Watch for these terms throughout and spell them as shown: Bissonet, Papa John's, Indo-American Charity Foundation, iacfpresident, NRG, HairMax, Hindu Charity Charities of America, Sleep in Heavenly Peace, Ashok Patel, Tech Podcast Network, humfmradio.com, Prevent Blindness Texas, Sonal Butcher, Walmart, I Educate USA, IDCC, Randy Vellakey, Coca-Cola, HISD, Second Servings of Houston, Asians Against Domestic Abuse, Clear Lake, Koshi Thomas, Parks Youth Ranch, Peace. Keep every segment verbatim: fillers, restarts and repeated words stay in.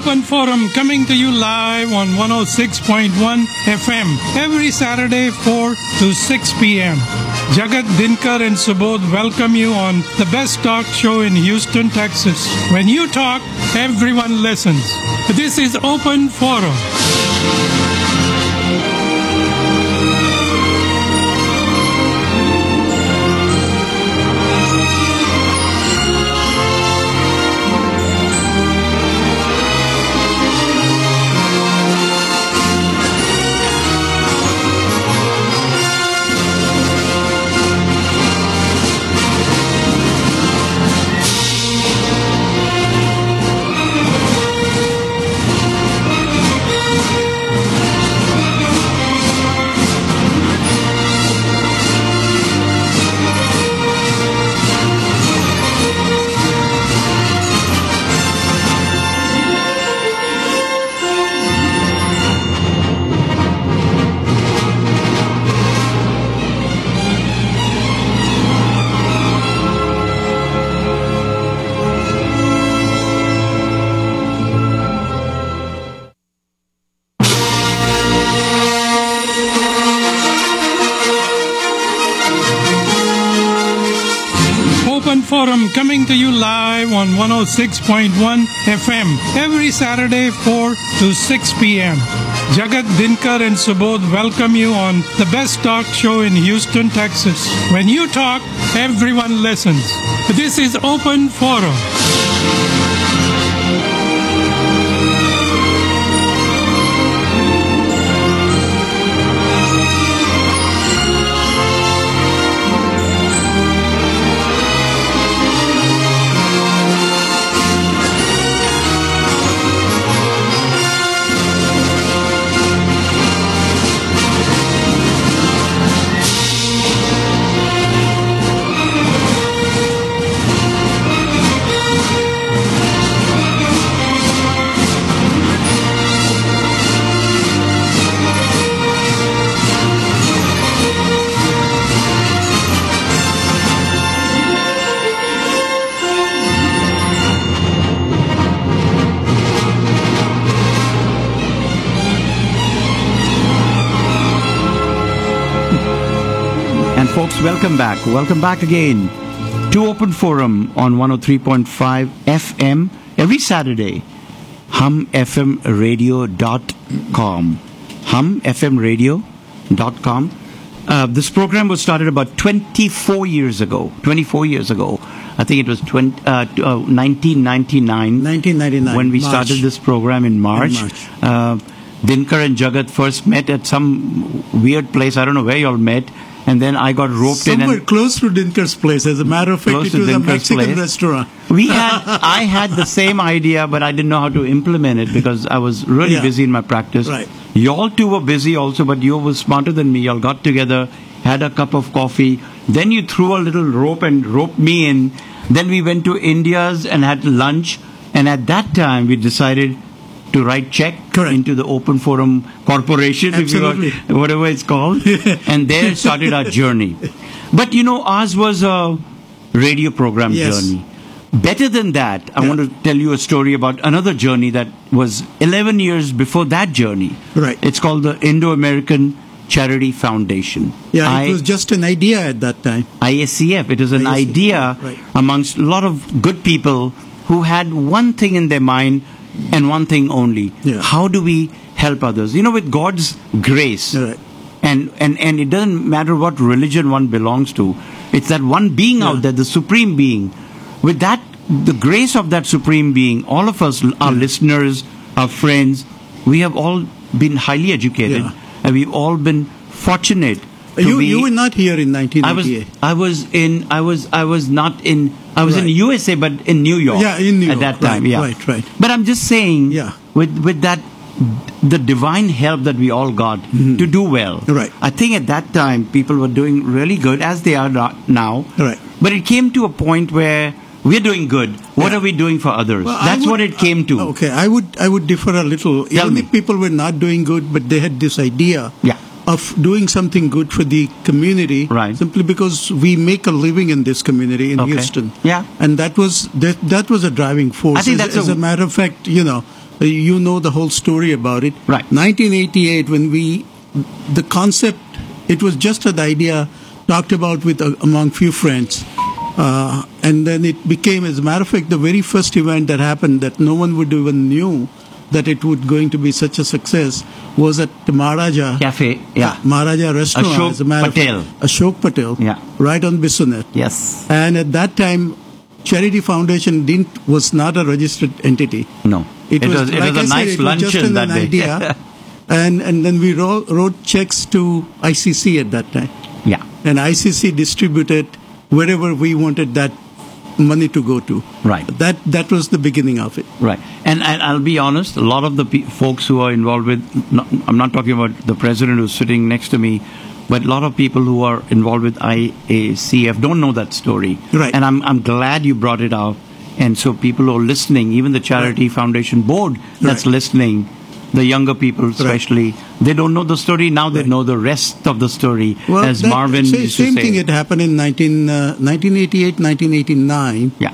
Open Forum coming to you live on one oh six point one F M every Saturday four to six p.m. Jagat Dinkar and Subodh welcome you on the best talk show in Houston, Texas. When you talk, everyone listens. This is Open Forum. Coming to you live on one oh six point one F M every Saturday four to six p.m. Jagat Dinkar and Subodh welcome you on the best talk show in Houston, Texas. When you talk, everyone listens. This is Open Forum. Welcome back. Welcome back again to Open Forum on one oh three point five F M every Saturday. hum f m radio dot com hum f m radio dot com uh, This program was started about twenty-four years ago. twenty-four years ago. I think it was twenty, uh, uh, nineteen ninety-nine. nineteen ninety-nine. When we March. started this program in March. In March. Uh, Dinkar and Jagat first met at some weird place. I don't know where you all met. And then I got roped Somewhere in. Somewhere close to Dinkar's place. As a matter of fact, it was a Mexican place. restaurant. We had, I had the same idea, but I didn't know how to implement it because I was really yeah. busy in my practice. Right. Y'all two were busy also, but you were smarter than me. Y'all got together, had a cup of coffee. Then you threw a little rope and roped me in. Then we went to India's and had lunch. And at that time, we decided to write check Correct. into the Open Forum Corporation, Absolutely. if you want, whatever it's called, and there started our journey. But you know, ours was a radio program yes. journey. Better than that, yeah. I want to tell you a story about another journey that was eleven years before that journey. Right. It's called the Indo-American Charity Foundation. Yeah, I, it was just an idea at that time. I A C F, it was an I A C F, idea right. amongst a lot of good people who had one thing in their mind, and one thing only. Yeah. How do we help others? You know, with God's grace. Right. And, and and it doesn't matter what religion one belongs to. It's that one being yeah. out there, the supreme being. With that, the grace of that supreme being, all of us, our yeah. listeners, our friends, we have all been highly educated. Yeah. And we've all been fortunate to you, be... You were not here in nineteen ninety-eight. I was, I was in... I was, I was not in... I was right. in the U S A, but in New York yeah, in New York. at that time. Right, yeah, right, right. But I'm just saying, yeah. with with that, the divine help that we all got mm-hmm. to do well. Right. I think at that time people were doing really good, as they are now. Right. But it came to a point where we're doing good. What yeah. are we doing for others? Well, That's would, what it came to. Okay, I would I would differ a little. Tell Even me. If people were not doing good, but they had this idea. Yeah. Of doing something good for the community, right. simply because we make a living in this community in okay. Houston, yeah, and that was that, that was a driving force. I think as, that's as a, a matter of fact, you know, you know the whole story about it. Right. nineteen eighty-eight, when we, the concept, it was just an idea talked about with uh, among few friends. Uh, and then it became, as a matter of fact, the very first event that happened that no one would even knew that it would going to be such a success was at the Maharaja Cafe, yeah, uh, Maharaja restaurant. Ashok as a matter Patel, of fact, Ashok Patel, yeah, right on Bissonet. Yes, and at that time, Charity Foundation didn't was not a registered entity. No, it, it was, was it like was a I nice said, luncheon just an that day. Idea, and and then we ro- wrote checks to I C C at that time. Yeah, and I C C distributed wherever we wanted that money to go to. Right. That that was the beginning of it. Right. And, and I'll be honest, a lot of the pe- folks who are involved with, no, I'm not talking about the president who's sitting next to me, but a lot of people who are involved with I A C F don't know that story. Right. And I'm I'm glad you brought it out. And so people who are listening, even the Charity right. Foundation Board that's right. listening, the younger people especially, right. they don't know the story. Now they right. know the rest of the story, well, as that, Marvin say, used to same say. Same thing, it happened in nineteen eighty-eight, nineteen eighty-nine. Yeah.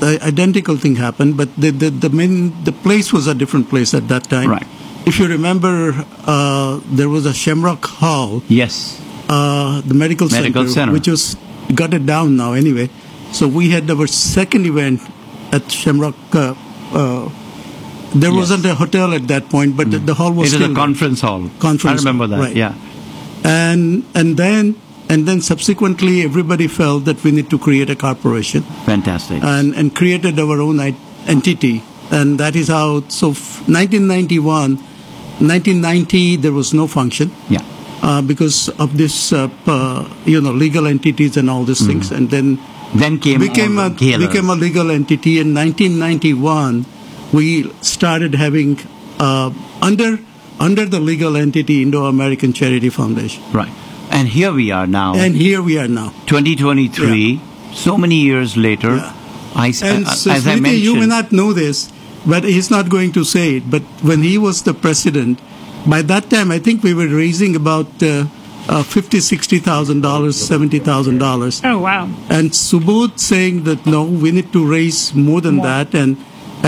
The identical thing happened, but the the, the, main, the place was a different place at that time. Right. If you remember, uh, there was a Shamrock Hall. Yes. Uh, the medical, medical center, center, which was gutted down now anyway. So we had our second event at Shamrock uh, uh There yes. wasn't a hotel at that point, but mm. the hall was. It still was a conference right. hall. Conference. I remember hall, that. Right. Yeah, and and then and then subsequently, everybody felt that we need to create a corporation. Fantastic. And and created our own entity, and that is how. So, nineteen ninety-one, nineteen ninety, there was no function. Yeah. Uh, because of this, uh, uh, you know, legal entities and all these mm. things, and then then came became a became a legal entity in nineteen ninety-one. We started having uh, under under the legal entity Indo-American Charity Foundation. Right. And here we are now. And here we are now. twenty twenty-three, yeah. so many years later. Yeah. I, and uh, so as Smriti, I mentioned, you may not know this, but he's not going to say it. But when he was the president, by that time I think we were raising about uh, uh, fifty thousand dollars, sixty thousand dollars, seventy thousand dollars. Oh, wow. And Subodh saying that, no, we need to raise more than more. that. and.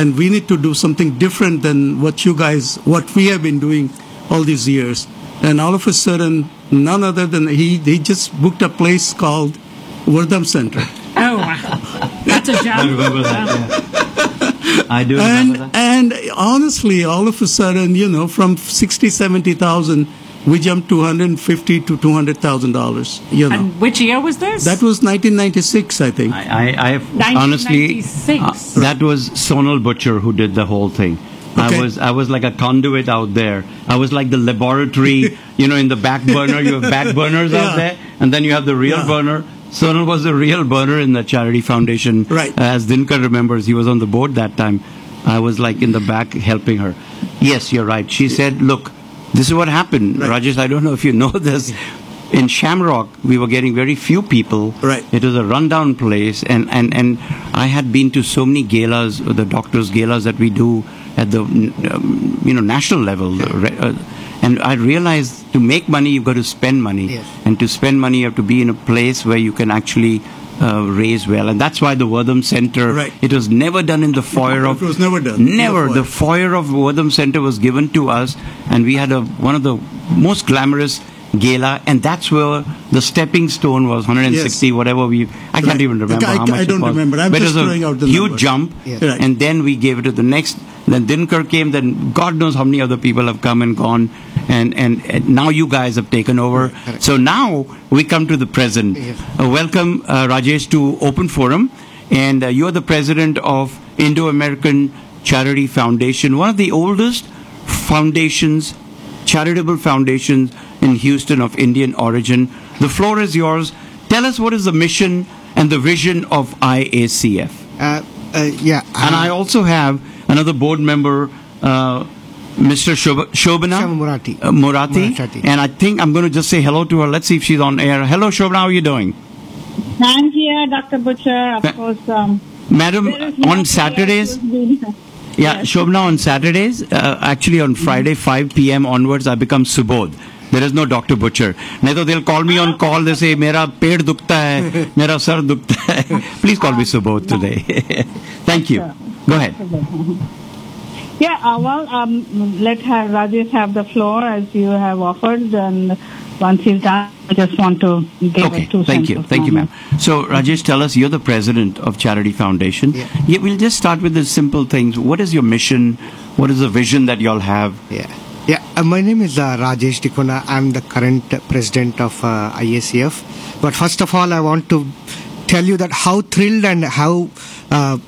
And we need to do something different than what you guys, what we have been doing all these years. And all of a sudden, none other than he, he just booked a place called Wortham Center. Oh, wow. That's a job. I remember that, yeah. I do remember and, that. And honestly, all of a sudden, you know, from sixty thousand, seventy thousand, we jumped to one hundred fifty thousand to two hundred thousand dollars. You know. And which year was this? That was nineteen ninety-six, I think. I, I, I honestly, uh, that was Sonal Butcher who did the whole thing. Okay. I was, I was like a conduit out there. I was like the laboratory, you know, in the back burner. You have back burners yeah. out there, and then you have the real yeah. burner. Sonal was the real burner in the Charity Foundation. Right. As Dinkar remembers, he was on the board that time. I was like in the back helping her. Yes, you're right. She said, "Look." This is what happened, right. Rajesh. I don't know if you know this. In Shamrock, we were getting very few people. Right. It was a rundown place, and, and, and I had been to so many galas, the doctors' galas that we do at the um, you know national level, yeah. and I realized to make money you've got to spend money, yes. and to spend money you have to be in a place where you can actually. Uh, raise well, and that's why the Wortham Center. Right. It was never done in the foyer of. It was never done. Never no the foyer of Wortham Center was given to us, and we had a one of the most glamorous gala, and that's where the stepping stone was one hundred sixty, yes. whatever we. I right. can't even remember I, I, how much I don't it was. remember. I'm but just throwing out the huge number. Jump, yes. right. and then we gave it to the next. Then Dinkar came. Then God knows how many other people have come and gone. And, and and now you guys have taken over. Correct. So now we come to the present. Yes. Uh, welcome, uh, Rajesh, to Open Forum. And uh, you are the president of Indo-American Charity Foundation, one of the oldest foundations, charitable foundations in Houston of Indian origin. The floor is yours. Tell us what is the mission and the vision of I A C F. Uh, uh, yeah. I and I also have another board member, uh Mister Shob- Shobhana Murati. Uh, Murati. Murati, and I think I'm going to just say hello to her. Let's see if she's on air. Hello, Shobhana, how are you doing? I'm here, Doctor Butcher, of Ma- course. Um, Madam, on Saturdays, yeah, yes. Shobhana, on Saturdays, uh, actually on Friday, five p.m. onwards, I become Subodh. There is no Doctor Butcher. Neither they'll call me on call. They say, "Mera ped dukta hai, mera sar dukta hai." Please call me Subodh today. Thank you. Go ahead. Yeah, uh, well, um, let have Rajesh have the floor as you have offered, and once he's done, I just want to give okay, it two thank cents you, thank you, ma'am. So, Rajesh, tell us, you're the president of Charity Foundation. Yeah. Yeah, we'll just start with the simple things. What is your mission? What is the vision that you all have? Yeah. Yeah, uh, my name is uh, Rajesh Dikona. I'm the current president of uh, I A C F. But first of all, I want to tell you that how thrilled and how... Uh,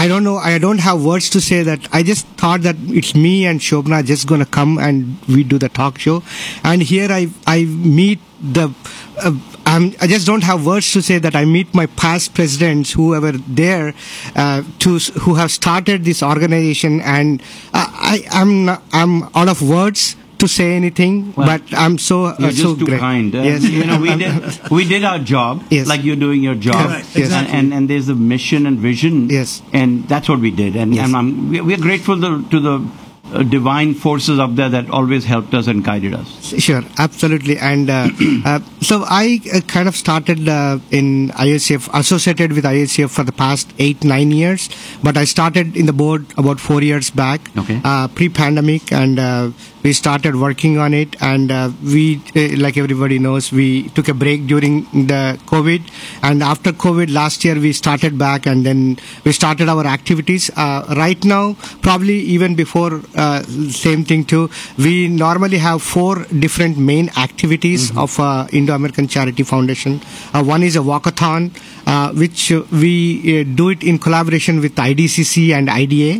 I don't know, I don't have words to say that. I just thought that it's me and Shobhana just going to come and we do the talk show. And here I I meet the... Uh, I'm, I just don't have words to say that I meet my past presidents, whoever there, uh, to who have started this organization. And I, I, I'm, not, I'm out of words to say anything, well, but I'm so uh, you're just so too great. Kind. Uh, yes, you know we did we did our job. Yes. Like you're doing your job. Correct. Yes. Exactly. And, and and there's a mission and vision. Yes, and that's what we did. And yes. and I'm, we're grateful to, to the uh, divine forces up there that always helped us and guided us. Sure, absolutely. And uh, uh, so I uh, kind of started uh, in I A C F, associated with I A C F for the past eight nine years. But I started in the board about four years back. Okay. Uh, pre-pandemic and. Uh, We started working on it, and uh, we, uh, like everybody knows, we took a break during the COVID. And after COVID last year, we started back, and then we started our activities. Uh, right now, probably even before, uh, same thing too. We normally have four different main activities mm-hmm. of uh, Indo-American Charity Foundation. Uh, one is a walkathon, uh, which we uh, do it in collaboration with I D C C and I D A.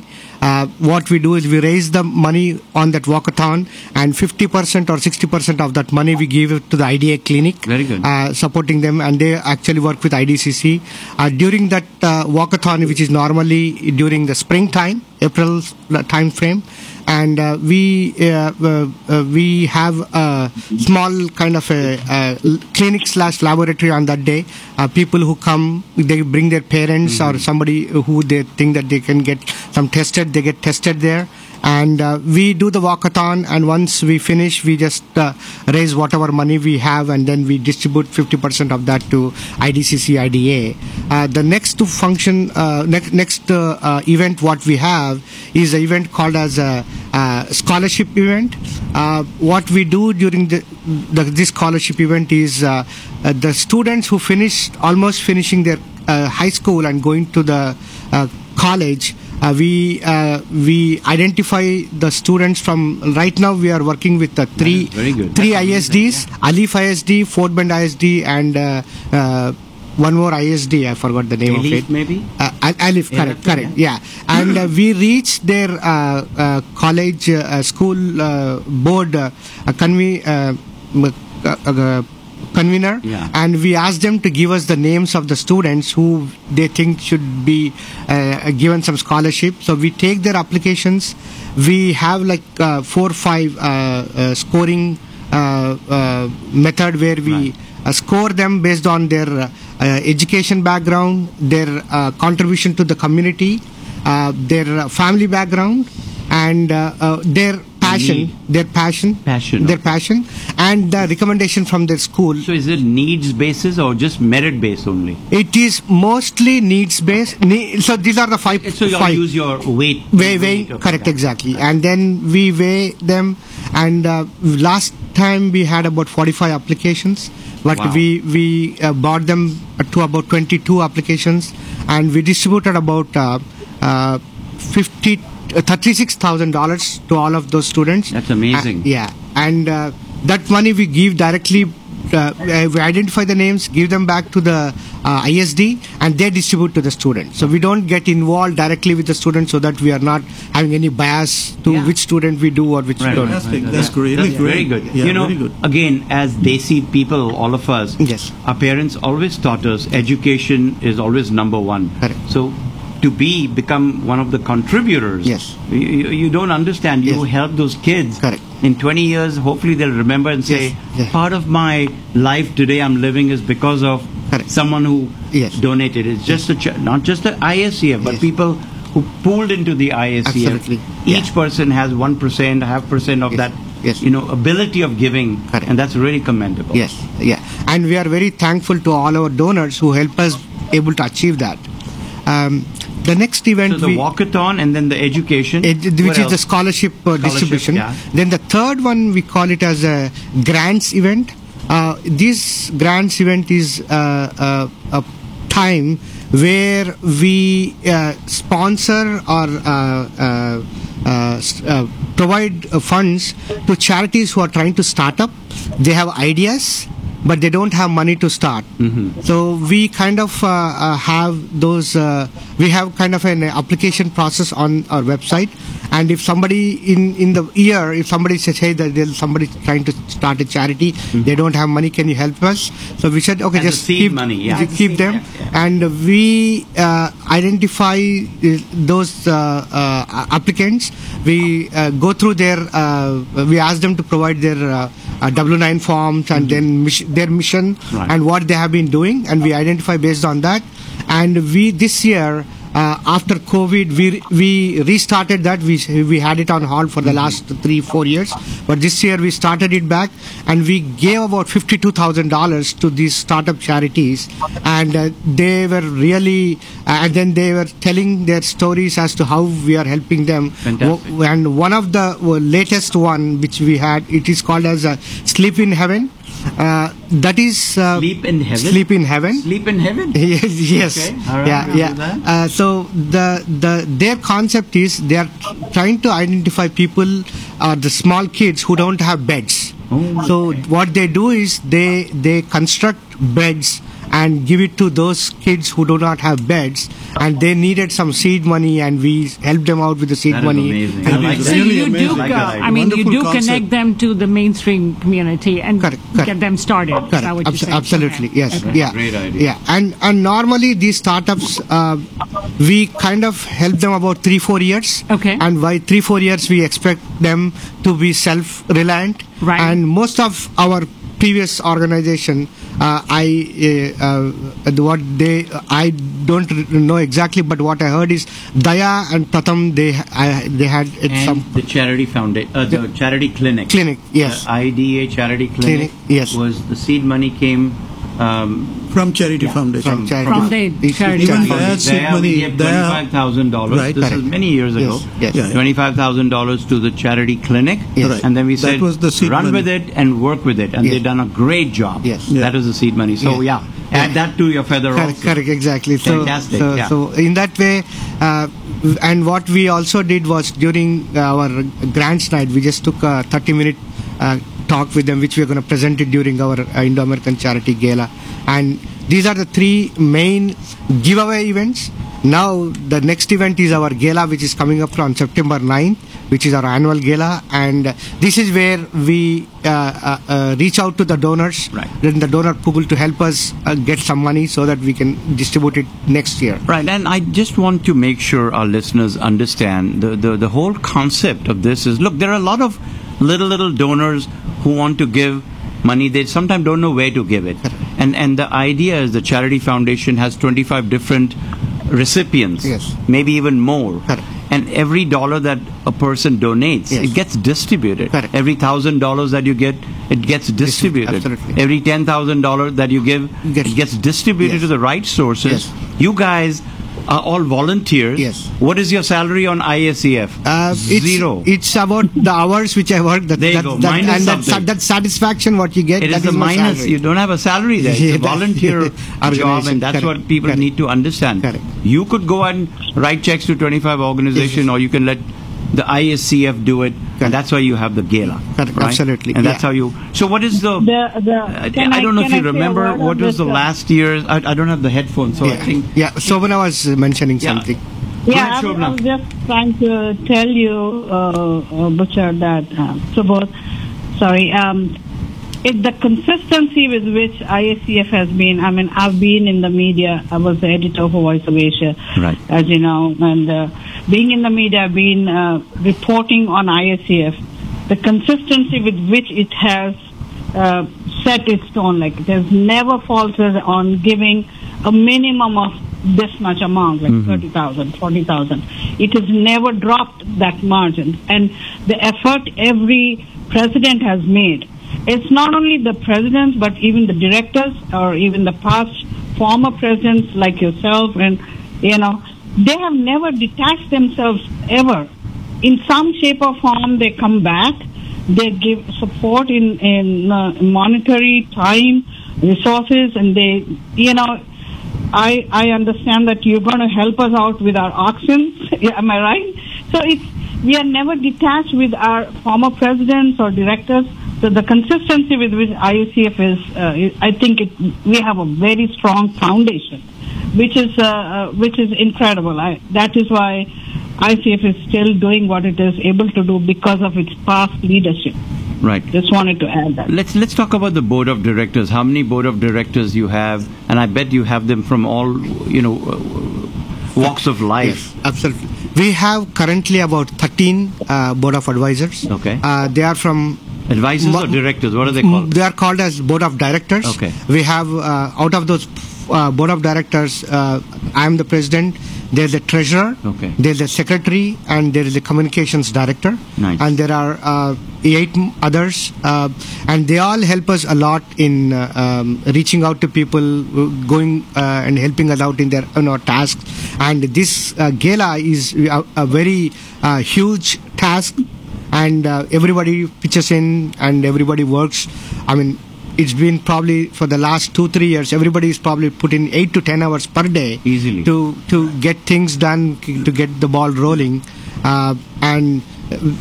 Uh, what we do is we raise the money on that walkathon, and fifty percent or sixty percent of that money we give it to the I D A clinic. Very good. Uh, supporting them, and they actually work with I D C C. Uh, during that uh, walkathon, which is normally during the springtime, April time frame, and uh, we uh, uh, uh, we have a small kind of a, a clinic slash laboratory on that day. Uh, people who come, they bring their parents mm-hmm. or somebody who they think that they can get some tested. They get tested there. And uh, we do the walkathon, and once we finish, we just uh, raise whatever money we have, and then we distribute fifty percent of that to I D C C, I D A. Uh, the next function, uh, ne- next uh, uh, event what we have is an event called as a, a scholarship event. Uh, what we do during the, the, this scholarship event is uh, uh, the students who finished, almost finishing their uh, high school and going to the uh, college, Uh, we uh, we identify the students from, right now we are working with the three three That's I S Ds, yeah. Alief I S D, Fort Bend I S D, and uh, uh, one more I S D, I forgot the name Alief, of it. Maybe? Uh, Alief, correct, yeah. correct, yeah. And uh, we reached their uh, uh, college, uh, school uh, board, uh, conve- uh, uh, uh, convener, yeah. and we asked them to give us the names of the students who they think should be uh, given some scholarship. So we take their applications. We have like uh, four or five uh, uh, scoring uh, uh, method where we right. uh, score them based on their uh, education background, their uh, contribution to the community, uh, their family background, and uh, uh, their Passion, their passion, passion their okay. passion, and the recommendation from their school. So is it needs basis or just merit based only? It is mostly needs based. Ne- so these are the five. So you all use your weight. Weigh, weigh, correct, that. exactly. Right. And then we weigh them. And uh, last time we had about forty-five applications, but wow. we we uh, brought them to about twenty-two applications, and we distributed about uh, uh, fifty. thirty-six thousand dollars to all of those students. That's amazing. Uh, yeah. And uh, that money we give directly, uh, we identify the names, give them back to the uh, I S D, and they distribute to the students. So we don't get involved directly with the students so that we are not having any bias to yeah. which student we do or which right. student. Fantastic. That's great. That's yeah. very good. Yeah, you know, good. Again, as Desi people, all of us, yes. our parents always taught us education is always number one. Correct. So to be become one of the contributors. Yes. You, you don't understand. You yes. help those kids. Correct. In twenty years, hopefully they'll remember and say, yes. Yes. part of my life today I'm living is because of Correct. someone who yes. donated. It's just yes. a ch- not just the I A C F, but yes. people who pooled into the I A C F. Absolutely. Each yeah. person has one percent, half percent of yes. that Yes. you know, ability of giving, Correct. and that's really commendable. Yes, yeah. And we are very thankful to all our donors who help us able to achieve that. Um, The next event... So the walkathon and then the education. Ed, which is the scholarship, uh, scholarship distribution. Yeah. Then the third one, we call it as a grants event. Uh, this grants event is uh, uh, a time where we uh, sponsor or uh, uh, uh, uh, provide uh, funds to charities who are trying to start up. They have ideas, but they don't have money to start. Mm-hmm. So we kind of uh, uh, have those, uh, we have kind of an application process on our website. And if somebody in, in the year, if somebody says, hey, there's somebody trying to start a charity, mm-hmm. they don't have money, can you help us? So we said, okay, and just keep money, yeah. keep them. Yeah, yeah. And we uh, identify those uh, uh, applicants. We uh, go through their, uh, we ask them to provide their uh, uh, W nine forms and mm-hmm. then mission, their mission right. and what they have been doing, and we identify based on that. And we this year uh, after COVID we we restarted that. We we had it on hold for the last three four years, but this year we started it back, and we gave about fifty-two thousand dollars to these startup charities, and uh, they were really uh, and then they were telling their stories as to how we are helping them. Fantastic. And one of the latest one which we had, it is called as a Sleep in Heaven. Uh, that is uh, Sleep in Heaven. Sleep in Heaven. Sleep in Heaven. yes. yes. Okay. All right. Yeah. Yeah. Uh, so the the their concept is they are trying to identify people, uh, the small kids who don't have beds. Oh, so okay. what they do is they they construct beds and give it to those kids who do not have beds, and they needed some seed money, and we helped them out with the seed that money. Is amazing. I like so that. Really you amazing. do, like that I mean, Wonderful you do concept. connect them to the mainstream community and correct, correct. get them started. Correct. Is that what Abs- absolutely, yes, okay. yeah, great idea. Yeah, and and normally these startups, uh, we kind of help them about three four years. Okay. And by three four years, we expect them to be self-reliant. Right. And most of our previous organization, uh, I uh, uh, what they I don't know exactly, but what I heard is Daya and Pratham they I, they had it and some the charity foundation, uh, the, the charity clinic. Clinic, yes. Uh, I D A charity clinic, clinic, yes. Was the seed money came um, from charity yeah, foundation from, charity. from, from the charity even foundation. Even Daya money, we gave twenty-five thousand dollars. Right, this correct. is many years ago. Yes, yes. Yeah, yeah. twenty-five thousand dollars to the charity clinic, yes. right. and then we said the run money. with it and work with it, and yes. they've done a great job. Yes, yeah. that was the seed money. So yeah. yeah. Add that to your feather correct, also. Correct, exactly. So, Fantastic. So, yeah. so in that way, uh, and what we also did was during our grants night, we just took a thirty-minute uh, talk with them, which we are going to present it during our uh, Indo-American Charity Gala. And these are the three main giveaway events. Now, the next event is our gala, which is coming up on September ninth, which is our annual gala. And uh, this is where we uh, uh, uh, reach out to the donors, right. then the donor pool to help us uh, get some money so that we can distribute it next year. Right. And I just want to make sure our listeners understand the, the, the whole concept of this is, look, there are a lot of little, little donors who want to give money. They sometimes don't know where to give it. And, and the idea is the Charity Foundation has twenty-five different recipients, yes. maybe even more. Correct. And every dollar that a person donates, yes. it gets distributed. Correct. Every thousand dollars that you get, it gets distributed. Absolutely. Every ten thousand dollars that you give, gets. it gets distributed yes. to the right sources. Yes. You guys are all volunteers. Yes. What is your salary on I A C F? Uh, it's, Zero. It's about the hours which I work. That, there you that, go. That, minus and something. That, that satisfaction what you get. It that is, is the minus. Salary. You don't have a salary there. It's yeah, a volunteer job, and that's Correct. what people Correct. need to understand. Correct. You could go and write checks to twenty-five organizations, yes. or you can let the I S C F do it. Correct. And that's why you have the gala. Correct. Right? Absolutely. And yeah. that's how you... So what is the... the, the uh, I don't I, know if you I remember what was the stuff. last year... I, I don't have the headphones, so yeah. I think... Yeah, Shobhana was mentioning yeah. something. Yeah, yeah I was just trying to tell you, uh, Butcher, that... Uh, Subodh, sorry. Um, it's the consistency with which I S C F has been... I mean, I've been in the media. I was the editor for Voice of Asia, right. as you know, and... Uh, Being in the media, I've been uh, reporting on I S C F, the consistency with which it has uh, set its tone. Like, it has never faltered on giving a minimum of this much amount, like mm-hmm. thirty thousand, forty thousand. It has never dropped that margin. And the effort every president has made, it's not only the presidents, but even the directors or even the past former presidents like yourself and, you know, they have never detached themselves ever. In some shape or form, they come back. They give support in, in uh, monetary, time, resources, and they, you know, I I understand that you're going to help us out with our auctions. Am I right? So it's, we are never detached with our former presidents or directors. So the consistency with which I U C F is, uh, I think it, we have a very strong foundation, which is uh, which is incredible. I, that is why I C F is still doing what it is able to do because of its past leadership. Right. Just wanted to add that. Let's let's talk about the board of directors. How many board of directors you have? And I bet you have them from all, you know, walks of life. Yes, absolutely. We have currently about thirteen uh, board of advisors. Okay. Uh, they are from... Advisors mo- or directors? What are they called? They are called as board of directors. Okay. We have, uh, out of those uh, board of directors, uh, I am the president. There's a treasurer, okay. There's a secretary, and there is a communications director. Nice. And there are uh, eight others, uh, and they all help us a lot in uh, um, reaching out to people, going uh, and helping us out in their, you know, tasks. And this uh, gala is a, a very uh, huge task, and uh, everybody pitches in and everybody works. I mean, it's been probably for the last two, three years, everybody's probably put in eight to ten hours per day. Easily. to to get things done, to get the ball rolling. Uh, and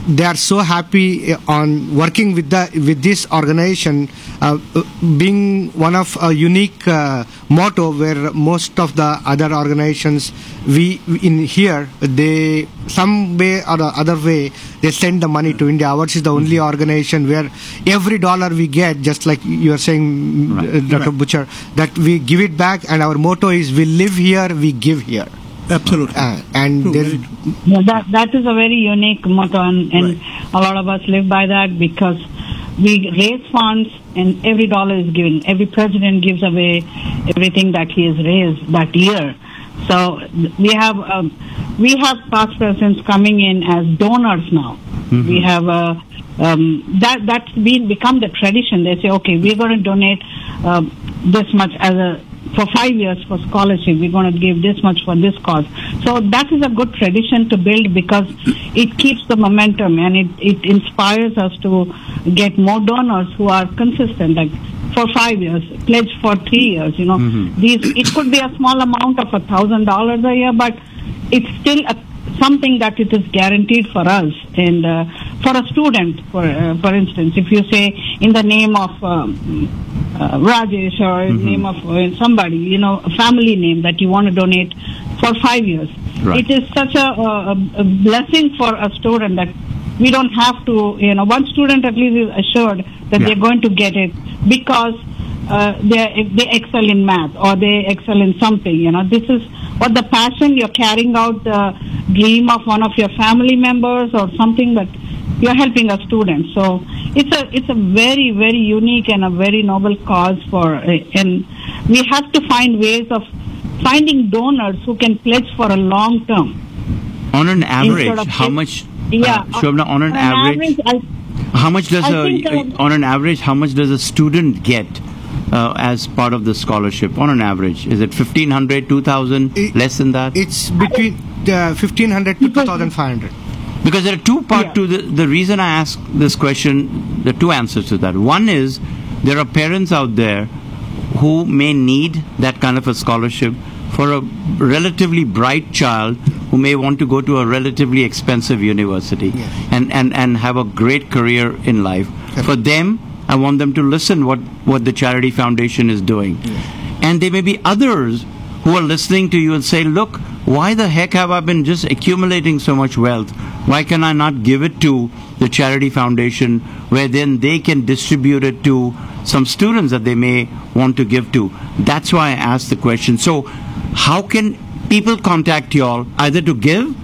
they are so happy on working with the with this organization, uh, being one of a unique uh, motto where most of the other organizations we in here, they some way or the other way they send the money to India. Ours is the only organization where every dollar we get, just like you are saying, right, Doctor Right. Butcher, that we give it back, and our motto is we live here, we give here. Absolutely. Uh, and True, very true. Yeah, that that is a very unique motto, and, and right. a lot of us live by that because we raise funds and every dollar is given. Every president gives away everything that he has raised that year. So we have uh, we have past presidents coming in as donors now. Mm-hmm. We have a uh, um, that that's been become the tradition. They say, okay, we're going to donate uh, this much as a. For five years for scholarship, we're going to give this much for this cause. So that is a good tradition to build because it keeps the momentum and it, it inspires us to get more donors who are consistent, like for five years, pledge for three years. You know, mm-hmm. these it could be a small amount of a thousand dollars a year, but it's still a, something that it is guaranteed for us. And uh, for a student, for uh, for instance, if you say in the name of um, Uh, Rajesh or mm-hmm. name of uh, somebody, you know, a family name that you want to donate for five years. Right. It is such a, a, a blessing for a student that we don't have to, you know, one student at least is assured that yeah. they're going to get it because uh, they they excel in math or they excel in something, you know. This is what the passion, you're carrying out the dream of one of your family members or something that you're helping a student. So it's a it's a very, very unique and a very noble cause for, and we have to find ways of finding donors who can pledge for a long term. On an average, how much, yeah, uh, Shobhana, on an average, how much does a, on an average, how much does a student get Uh, as part of the scholarship, on an average? Is it fifteen hundred, two thousand, it, less than that? It's between uh, fifteen hundred to twenty-five hundred. Because there are two parts yeah. to the, the reason I ask this question, there are two answers to that. One is, there are parents out there who may need that kind of a scholarship for a relatively bright child who may want to go to a relatively expensive university yeah. and, and, and have a great career in life. Okay. For them, I want them to listen what, what the Charity Foundation is doing. Yes. And there may be others who are listening to you and say, look, why the heck have I been just accumulating so much wealth? Why can I not give it to the Charity Foundation where then they can distribute it to some students that they may want to give to? That's why I asked the question. So how can people contact you all either to give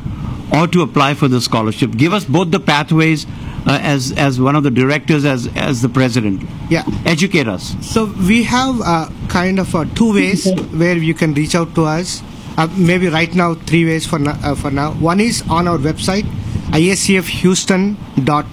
or to apply for the scholarship? Give us both the pathways. Uh, as as one of the directors, as as the president. Yeah. Educate us. So we have uh, kind of uh, two ways where you can reach out to us. Uh, maybe right now, three ways for, na- uh, for now. One is on our website, i a c f houston dot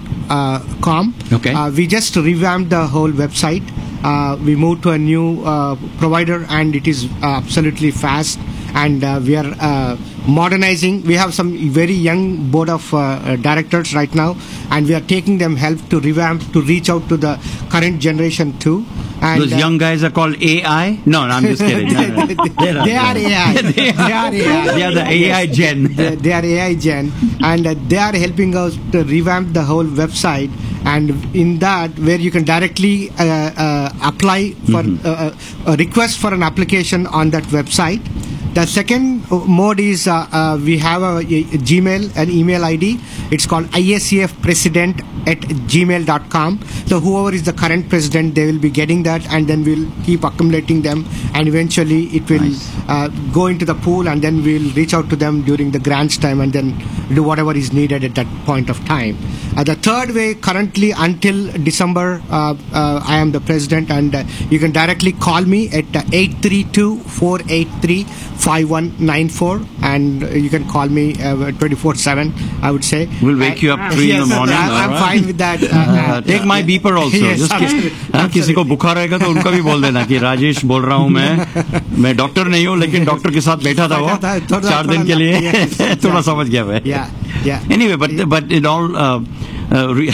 com. Okay. Uh, we just revamped the whole website. Uh, we moved to a new uh, provider and it is uh, absolutely fast. and uh, we are uh, modernizing. We have some very young board of uh, directors right now, and we are taking them help to revamp, to reach out to the current generation too. And those uh, young guys are called A I? No, no, I'm just kidding. they, no, no. They, they are A I. they, are, they are A I. They are the A I gen. they, they are A I gen. And uh, they are helping us to revamp the whole website. And in that, where you can directly uh, uh, apply for mm-hmm. uh, a request for an application on that website. The second mode is uh, uh, we have a, a Gmail, an email I D. It's called i a c f president at gmail dot com. So whoever is the current president, they will be getting that, and then we'll keep accumulating them, and eventually it will nice. uh, go into the pool, and then we'll reach out to them during the grants time and then do whatever is needed at that point of time. Uh, the third way, currently until December, uh, uh, I am the president, and uh, you can directly call me at eight three two, four eight three, five one nine four, and you can call me uh, twenty-four seven, I would say. We'll wake I, you up three yes, in the morning. I, I'm right. fine with that. Uh, uh, take my beeper also. Yes, just absolutely. If you have bukhar, you can also tell them, Rajesh, I'm not a doctor, but I was sitting with the doctor for four days. Yeah, yeah. Anyway, but, but it all... Uh, Uh, re-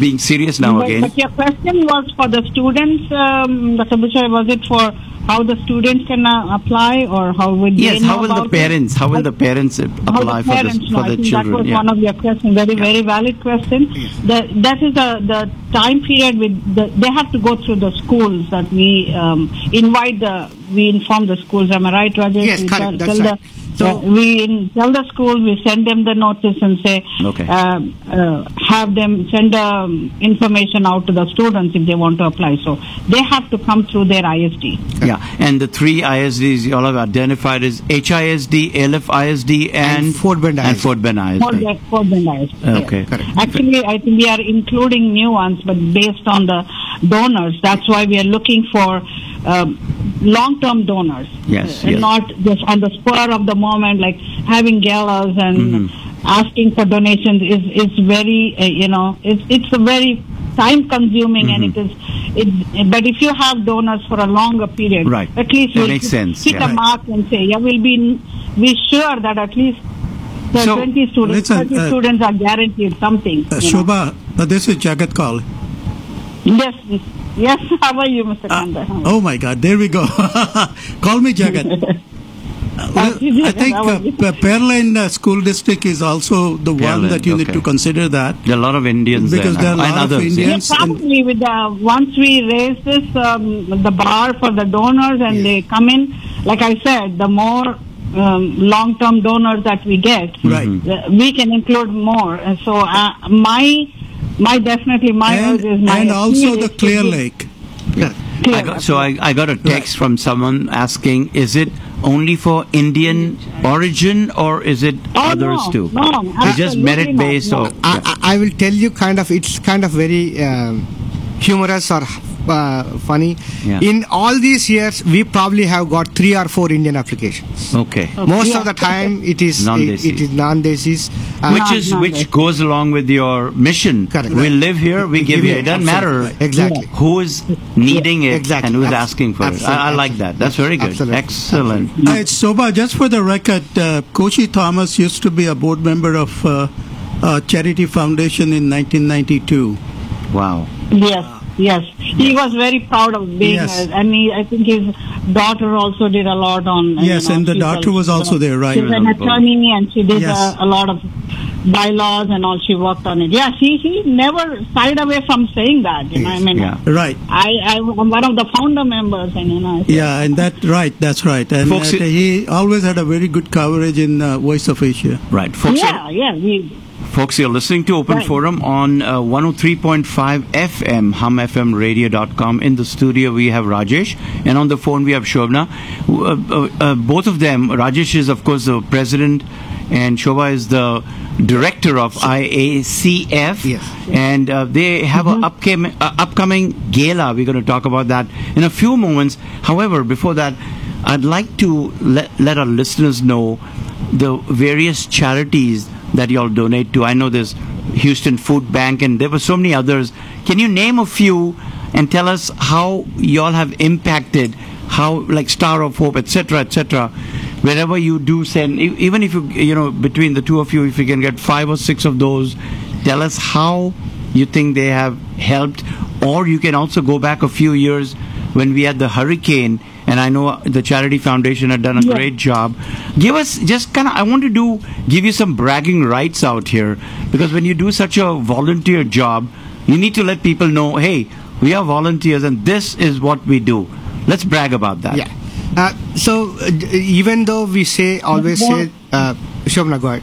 being serious now but, again. But your question was for the students, um, Doctor Butcher, was it for how the students can uh, apply, or how would yes, they know how will about the parents? It? How will the parents uh, apply the parents for the, know, for the children? That was yeah. one of your questions. Very, yeah. very valid question. The, that is the, the time period with the, they have to go through the schools that we um, invite the, we inform the schools. Am I right, Rajesh? Yes, correct. That's right. The, So we in, tell the school, we send them the notice and say, okay. uh, uh, have them send um, information out to the students if they want to apply. So they have to come through their I S D. Yeah, and the three I S Ds you all have identified is H I S D, Alief I S D, and, and Fort Bend I S D. And Fort Bend I S D. Fort Bend, Fort Bend I S D. Okay. Yes. Correct. Actually, I think we are including new ones, but based on the donors. That's why we are looking for um, long-term donors. Yes, uh, yes. Not just on the spur of the moment, like having galas and mm-hmm. asking for donations is, is very, uh, you know, it's, it's a very time-consuming mm-hmm. and it is, it, but if you have donors for a longer period, right. at least that we'll makes sense. hit yeah. a mark and say, yeah, we'll be, we're sure that at least the so, twenty students, listen, thirty uh, students are guaranteed something. Uh, Shobha, uh, this is Jagat Kaul. Yes, yes. How are you, Mister Kanda? Uh, oh my God! There we go. Call me Jagat. Uh, well, I think uh, Pearline uh, School District is also the Pearline, one that you okay. need to consider that. There are a lot of Indians because there, there are a lot others, of Indians. Yeah, probably with the, once we raise this, um, the bar for the donors and yes. they come in, like I said, the more um, long-term donors that we get, right. uh, we can include more. And so uh, my... My definitely my and, is my and also the Clear Lake. Yeah. Clear. I got, so I, I got a text yeah. from someone asking, is it only for Indian origin or is it oh, others no, too? No, it's just merit based. No. Or, yeah. I, I will tell you, kind of, it's kind of very um, humorous or uh, funny. Yeah. In all these years, we probably have got three or four Indian applications. Okay. okay. Most yeah. of the time, it is non-desis. It, it is non-desis. Uh, which is non-desis. Which goes along with your mission. Correct. We live here, we give here. It doesn't matter exactly who is needing it exactly. and who is Absolutely. asking for Absolutely. it. I, I like that. That's very good. Absolutely. Excellent. Absolutely. Uh, it's Shobha, just for the record, uh, Koshi Thomas used to be a board member of uh, uh, Charity Foundation in nineteen ninety-two. Wow. Yes. Yes, he was very proud of being yes. I mean, I think his daughter also did a lot on... Yes, you know, and the daughter was also so there, right. She's an attorney and she did yes. a, a lot of bylaws and all. She worked on it. Yeah, she, she never shied away from saying that. You yes. know, I mean, yeah. right. I, I, I'm one of the founder members. And, you know, yeah, and that, right, that's right. And folks, that, he always had a very good coverage in uh, Voice of Asia. Right, folks. Yeah, yeah, we... Folks, you're listening to Open right. Forum on uh, one oh three point five F M, hum f m radio dot com. In the studio, we have Rajesh, and on the phone, we have Shobhana. Uh, uh, uh, both of them, Rajesh is, of course, the president, and Shobha is the director of I A C F. Yes. yes. And uh, they have mm-hmm. an upcoming, uh, upcoming gala. We're going to talk about that in a few moments. However, before that, I'd like to let, let our listeners know the various charities that you all donate to. I know there's Houston Food Bank and there were so many others. Can you name a few and tell us how you all have impacted, how like Star of Hope, et cetera, et cetera, wherever you do send, even if you, you know, between the two of you, if you can get five or six of those, tell us how you think they have helped. Or you can also go back a few years when we had the hurricane, and I know the Charity Foundation had done a yeah. great job. Give us just kind of, I want to do, give you some bragging rights out here, because when you do such a volunteer job, you need to let people know, hey, we are volunteers and this is what we do. Let's brag about that. Yeah. Uh, so, uh, even though we say, always say, uh, Shobhana, go ahead.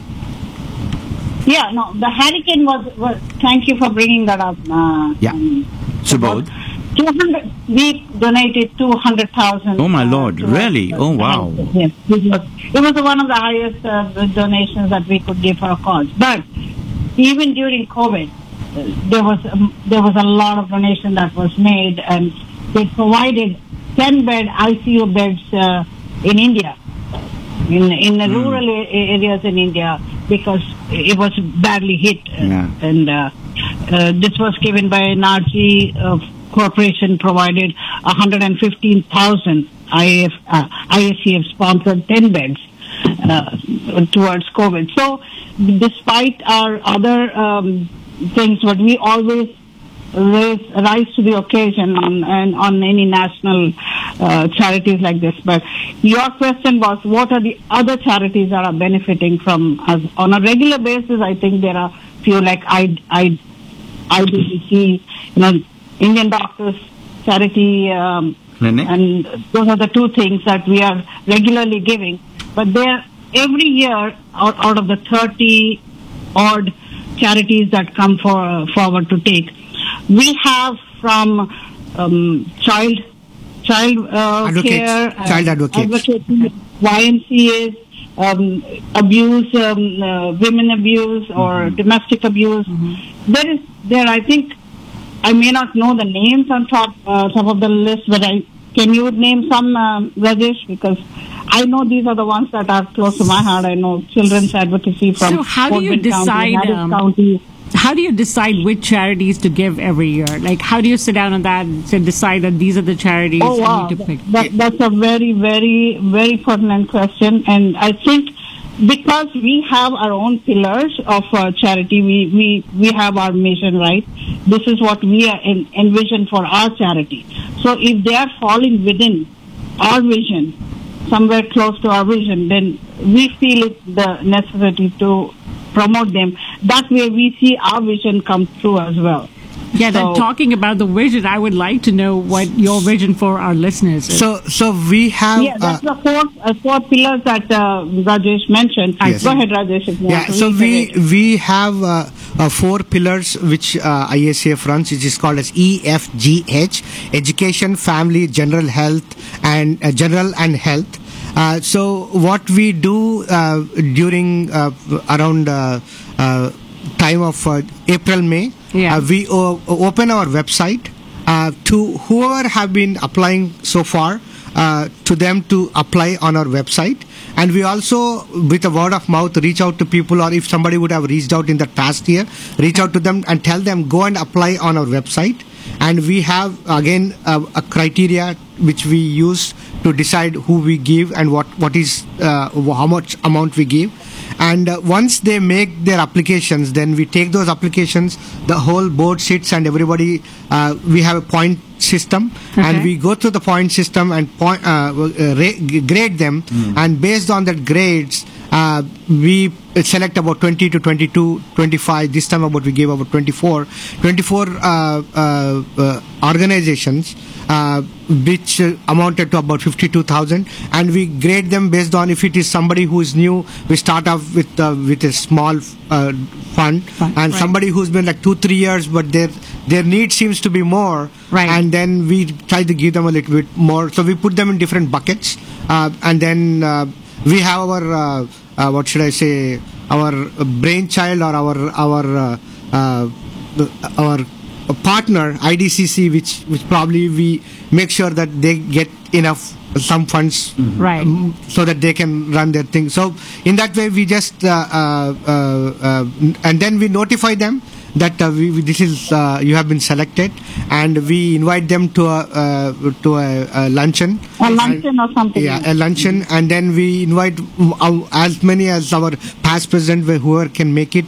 Yeah, no, the hurricane was, was thank you for bringing that up. Uh, yeah. Um, Subodh. two hundred we donated two hundred thousand. Oh, my uh, Lord, really? Oh, wow. Yes, it was, it was one of the highest uh, donations that we could give for a cause. But even during COVID, uh, there was um, there was a lot of donation that was made, and they provided ten-bed I C U beds uh, in India, in in the mm. rural a- areas in India, because it was badly hit. Uh, yeah. And uh, uh, this was given by N R G uh, Corporation, provided one hundred fifteen thousand I A F, uh, I A C F-sponsored ten beds uh, towards COVID. So despite our other um, things, what we always Raise, rise to the occasion on and on any national uh, charities like this. But your question was, what are the other charities that are benefiting from us on a regular basis? I think there are few like I, I, I D C, you know, Indian Doctors' Charity um, Clinic, and those are the two things that we are regularly giving. But there, every year, out, out of the thirty odd charities that come for, forward to take, we have from um, child child uh, advocates, care, child advocates, advocates Y M C As, um, abuse, um, uh, women abuse, or mm-hmm. domestic abuse. Mm-hmm. There is there. I think I may not know the names on top uh, top of the list, but I can you name some, uh, Rajesh, because I know these are the ones that are close to my heart. I know children's advocacy from. So how Fort do you Bend decide? County, um, County. How do you decide which charities to give every year? Like, how do you sit down on that and decide that these are the charities oh, wow. I need to pick? That, that's a very, very, very pertinent question. And I think because we have our own pillars of uh, charity, we, we, we have our mission, right? This is what we are in, envision for our charity. So if they are falling within our vision, somewhere close to our vision, then we feel it the necessity to promote them. That way we see our vision come through as well. Yeah, so, then talking about the vision, I would like to know what your vision for our listeners is. So, so we have... Yeah, that's uh, the four, uh, four pillars that uh, Rajesh mentioned. Yes. Go ahead, Rajesh. If you yeah, so we we have uh, uh, four pillars which uh, I A C F runs, which is called as E F G H, Education, Family, General Health, and uh, General and Health. Uh, so what we do uh, during uh, around uh, uh, time of uh, April, May, yeah. uh, we o- open our website uh, to whoever have been applying so far, uh, to them to apply on our website. And we also, with a word of mouth, reach out to people, or if somebody would have reached out in the past year, reach out to them and tell them, go and apply on our website. And we have, again, uh, a criteria which we use to decide who we give and what, what is uh, how much amount we give. And uh, once they make their applications, then we take those applications, the whole board sits and everybody, uh, we have a point system, okay. and we go through the point system and point, uh, grade them. Mm. And based on that grades, uh, we select about twenty to twenty-two, twenty-five, this time about we gave about twenty-four, twenty-four uh, uh, uh, organizations, uh, which uh, amounted to about fifty-two thousand, and we grade them based on if it is somebody who is new, we start off with uh, with a small uh, fund, fund, and right. somebody who's been like two, three years, but their their need seems to be more, right. and then we try to give them a little bit more. So we put them in different buckets, uh, and then uh, we have our, uh, uh, what should I say, our brainchild or our, our, uh, uh, our, a partner I D C C, which which probably we make sure that they get enough some funds, mm-hmm. right, um, so that they can run their thing. So in that way, we just uh, uh, uh, and then we notify them that uh, we, we, this is uh, you have been selected, and we invite them to a uh, to a, a luncheon. A luncheon and, or something. Yeah, like. a luncheon, mm-hmm. and then we invite our, as many as our past president, whoever can make it.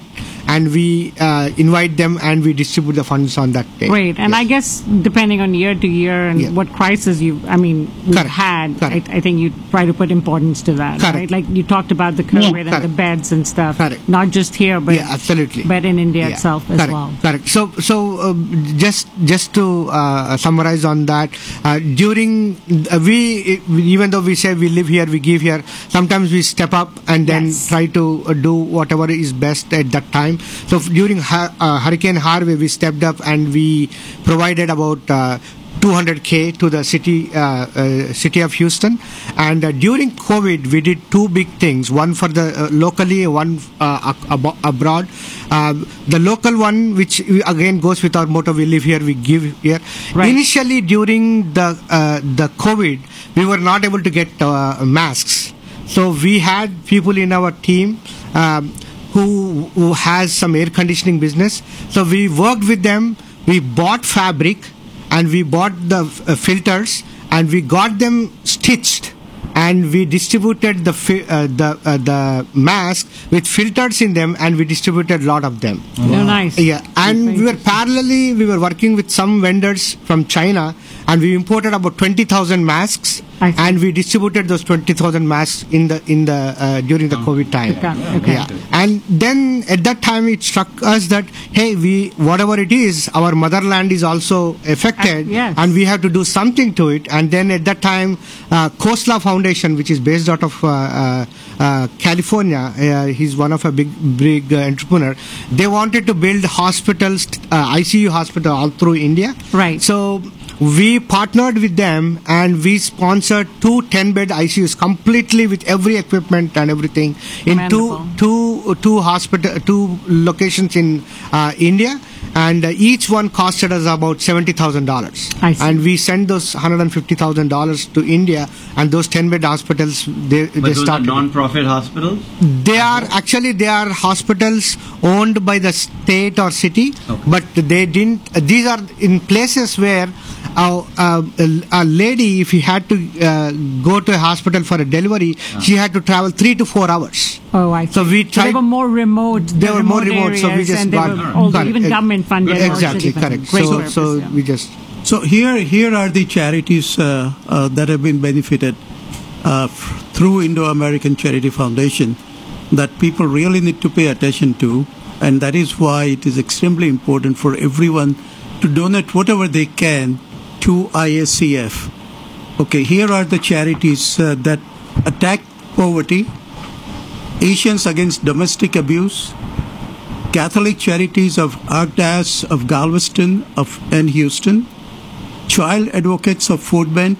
And we uh, invite them and we distribute the funds on that day. Right. And yes. I guess depending on year to year and yeah. what crisis you, I mean, we've Correct. had, Correct. I, I think you try to put importance to that. Correct. Right? Like you talked about the COVID yeah. and the beds and stuff. Correct. Not just here, but yeah, absolutely. but in India yeah. itself Correct. as well. Correct. So, so uh, just just to uh, summarize on that, uh, during uh, we, even though we say we live here, we give here, sometimes we step up and then yes. try to uh, do whatever is best at that time. So during uh, Hurricane Harvey, we stepped up and we provided about uh, two hundred thousand to the city uh, uh, city of Houston. And uh, during COVID, we did two big things: one for the uh, locally, one uh, ab- abroad. Uh, the local one, which again goes with our motto: we live here, we give here. Right. Initially, during the uh, the COVID, we were not able to get uh, masks, so we had people in our team. Um, Who, who has some air conditioning business. So we worked with them, we bought fabric and we bought the uh, filters and we got them stitched and we distributed the fi- uh, the uh, the mask with filters in them and we distributed a lot of them. Wow. Wow. Nice. Yeah, and we were parallelly, we were working with some vendors from China and we imported about twenty thousand masks. And we distributed those twenty thousand masks in the in the uh, during the oh. COVID time. Okay. Okay. Yeah. And then at that time it struck us that hey, we whatever it is, our motherland is also affected, uh, yes. and we have to do something to it. And then at that time, uh, Khosla Foundation, which is based out of uh, uh, uh, California, uh, he's one of a big big uh, entrepreneur. They wanted to build hospitals, uh, I C U hospital all through India. Right. So we partnered with them and we sponsored two ten-bed I C Us completely with every equipment and everything in Wonderful. two two two hospital two locations in uh, India, and uh, each one costed us about seventy thousand dollars, and we sent those one hundred fifty thousand dollars to India, and those ten-bed hospitals they but they those started. Are non-profit hospitals? They are actually they are hospitals owned by the state or city, okay. but they didn't. These are in places where. Uh, uh, a lady, if she had to uh, go to a hospital for a delivery, ah. she had to travel three to four hours. Oh, I see. So we tried. So they were more remote. They were more remote, areas, so we just got older, even uh, government funded. Exactly, correct. So, purpose, so yeah. we just. So here, here are the charities uh, uh, that have been benefited uh, f- through Indo-American Charity Foundation that people really need to pay attention to, and that is why it is extremely important for everyone to donate whatever they can to I A C F. Okay, here are the charities uh, that attack poverty: Asians Against Domestic Abuse, Catholic Charities of Archdiocese of Galveston of and Houston, Child Advocates of Fort Bend,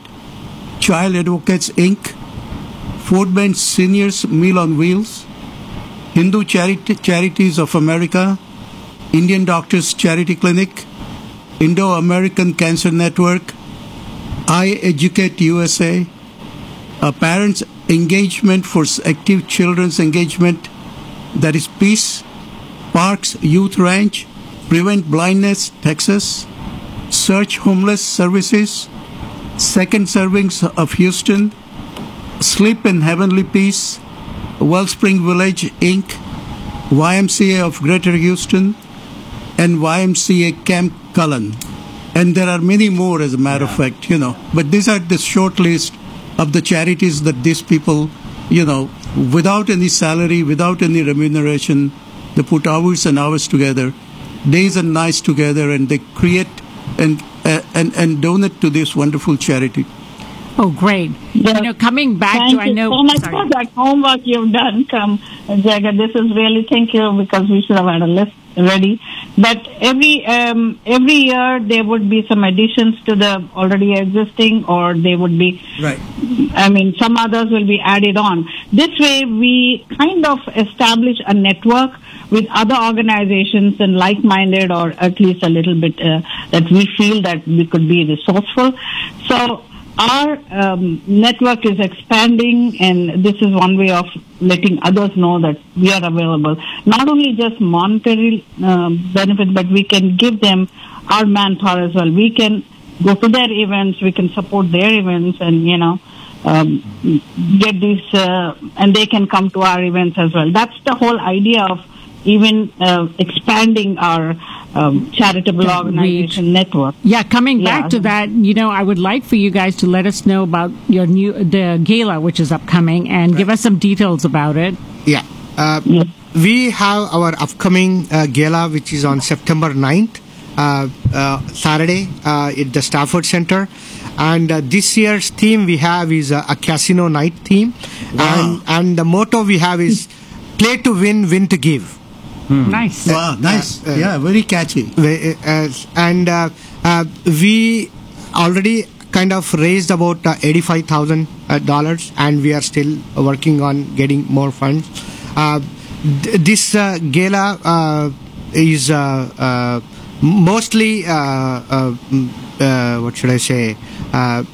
Child Advocates Incorporated, Fort Bend Seniors Meal on Wheels, Hindu Charity Charities of America, Indian Doctors' Charity Clinic, Indo-American Cancer Network, I Educate U S A, a Parents Engagement for Active Children's Engagement, that is Peace, Parks Youth Ranch, Prevent Blindness, Texas, Search Homeless Services, Second Servings of Houston, Sleep in Heavenly Peace, Wellspring Village, Incorporated, Y M C A of Greater Houston, and Y M C A Camp Cullen. And there are many more, as a matter yeah. of fact, you know. But these are the short list of the charities that these people, you know, without any salary, without any remuneration, they put hours and hours together, days and nights together, and they create and uh, and, and donate to this wonderful charity. Oh, great. Yes. You know, coming back thank to, I know... Thank you so much for that homework you've done, um, Jagat. This is really, thank you, because we should have had a list ready. But every um, every year there would be some additions to the already existing, or they would be, right. I mean, some others will be added on. This way we kind of establish a network with other organizations and like-minded, or at least a little bit uh, that we feel that we could be resourceful. So our um, network is expanding, and this is one way of letting others know that we are available. Not only just monetary uh, benefit, but we can give them our manpower as well. We can go to their events, we can support their events, and, you know, um, get these, uh, and they can come to our events as well. That's the whole idea of even uh, expanding our um, charitable organization network. Yeah, coming back yeah. to that, you know, I would like for you guys to let us know about your new the gala, which is upcoming, and right. give us some details about it. Yeah. Uh, yeah. We have our upcoming uh, gala, which is on September ninth, uh, uh, Saturday, uh, at the Stafford Center. And uh, this year's theme we have is uh, a casino night theme. Wow. And, and the motto we have is, play to win, win to give. Hmm. Nice. Wow, nice. Uh, uh, yeah, very catchy. Uh, and uh, uh, we already kind of raised about uh, eighty-five thousand dollars, and we are still working on getting more funds. Uh, th- this uh, gala uh, is uh, uh, mostly, uh, uh, uh, what should I say, uh,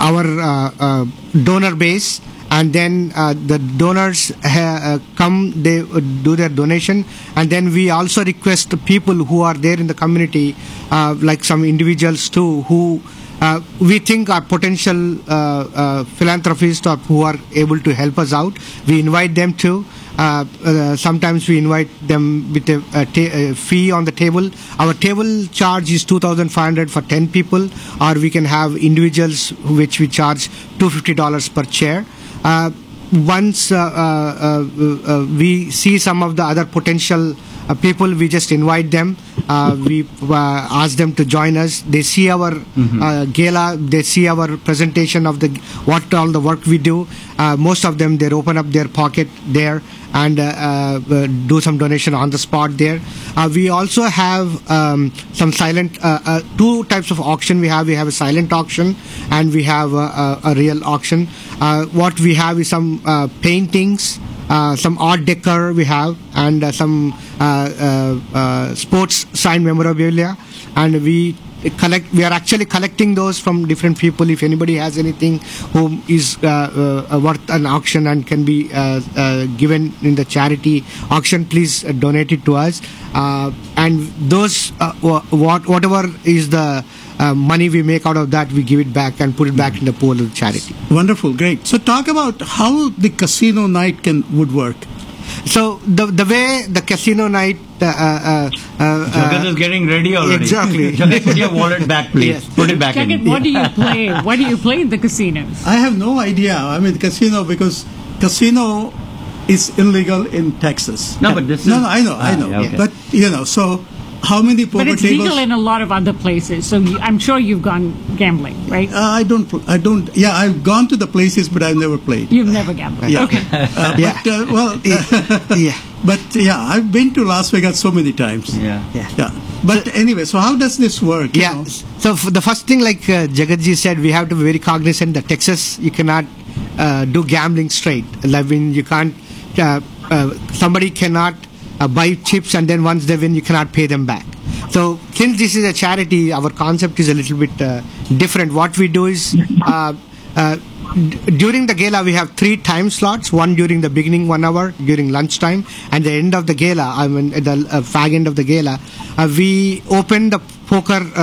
our uh, uh, donor base. And then uh, the donors ha- uh, come, they uh, do their donation. And then we also request people who are there in the community, uh, like some individuals too, who uh, we think are potential uh, uh, philanthropists or who are able to help us out. We invite them to. Uh, uh, sometimes we invite them with a, a, ta- a fee on the table. Our table charge is two thousand five hundred dollars for ten people, or we can have individuals which we charge two hundred fifty dollars per chair. Uh, once uh, uh, uh, uh, we see some of the other potential uh, people, we just invite them. Uh, we uh, ask them to join us. They see our mm-hmm. uh, gala. They see our presentation of the what all the work we do. Uh, most of them, they open up their pocket there and uh, uh, do some donation on the spot there. Uh, we also have um, some silent, uh, uh, two types of auction we have. We have a silent auction and we have a, a, a real auction. Uh, what we have is some uh, paintings, uh, some art decor we have, and uh, some uh, uh, uh, sports signed memorabilia. And we collect, we are actually collecting those from different people. If anybody has anything who is uh, uh, worth an auction and can be uh, uh, given in the charity auction, please uh, donate it to us. Uh, and those, uh, what whatever is the uh, money we make out of that, we give it back and put it back in the pool of charity. Wonderful, great. So talk about how the casino night can would work. So the the way the casino night. Uh, uh, uh, uh, Jagat is getting ready already. Exactly. Jagat, put your wallet back, please. Yes. Put it back. Jagat, in. what yeah. do you play? What do you play in the casinos? I have no idea. I mean, casino because casino is illegal in Texas. No, but this no, is no. I know, I know. Ah, okay. But you know, so how many poker tables? But it's tables? legal in a lot of other places. So I'm sure you've gone gambling, right? Uh, I don't. I don't. Yeah, I've gone to the places, but I've never played. You've never gambled. Yeah. Okay. Uh, yeah. But, uh, well. Uh, yeah. But yeah, I've been to Las Vegas so many times. Yeah, yeah. yeah. But so, anyway, so how does this work? Yeah. You know? So f- the first thing, like uh, Jagatji said, we have to be very cognizant that Texas, you cannot uh, do gambling straight. I mean, you can't. Uh, uh, somebody cannot uh, buy chips, and then once they win, you cannot pay them back. So since this is a charity, our concept is a little bit uh, different. What we do is. Uh, uh, During the gala, we have three time slots, one during the beginning, one hour, during lunchtime, and the end of the gala, I mean, at the uh, fag end of the gala, uh, we open the poker uh, uh,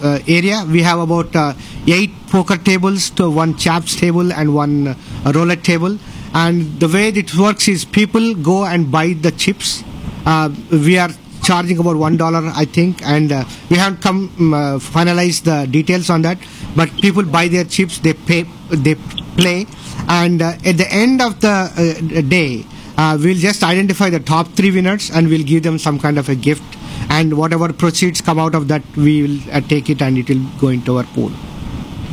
uh, area. We have about uh, eight poker tables to one craps table and one uh, roulette table. And the way it works is people go and buy the chips. Uh, we are charging about one dollar, I think, and uh, we haven't come um, uh, finalized the details on that, but people buy their chips, they pay, they play, and uh, at the end of the uh, day, uh, we'll just identify the top three winners and we'll give them some kind of a gift, and whatever proceeds come out of that, we will uh, take it and it will go into our pool.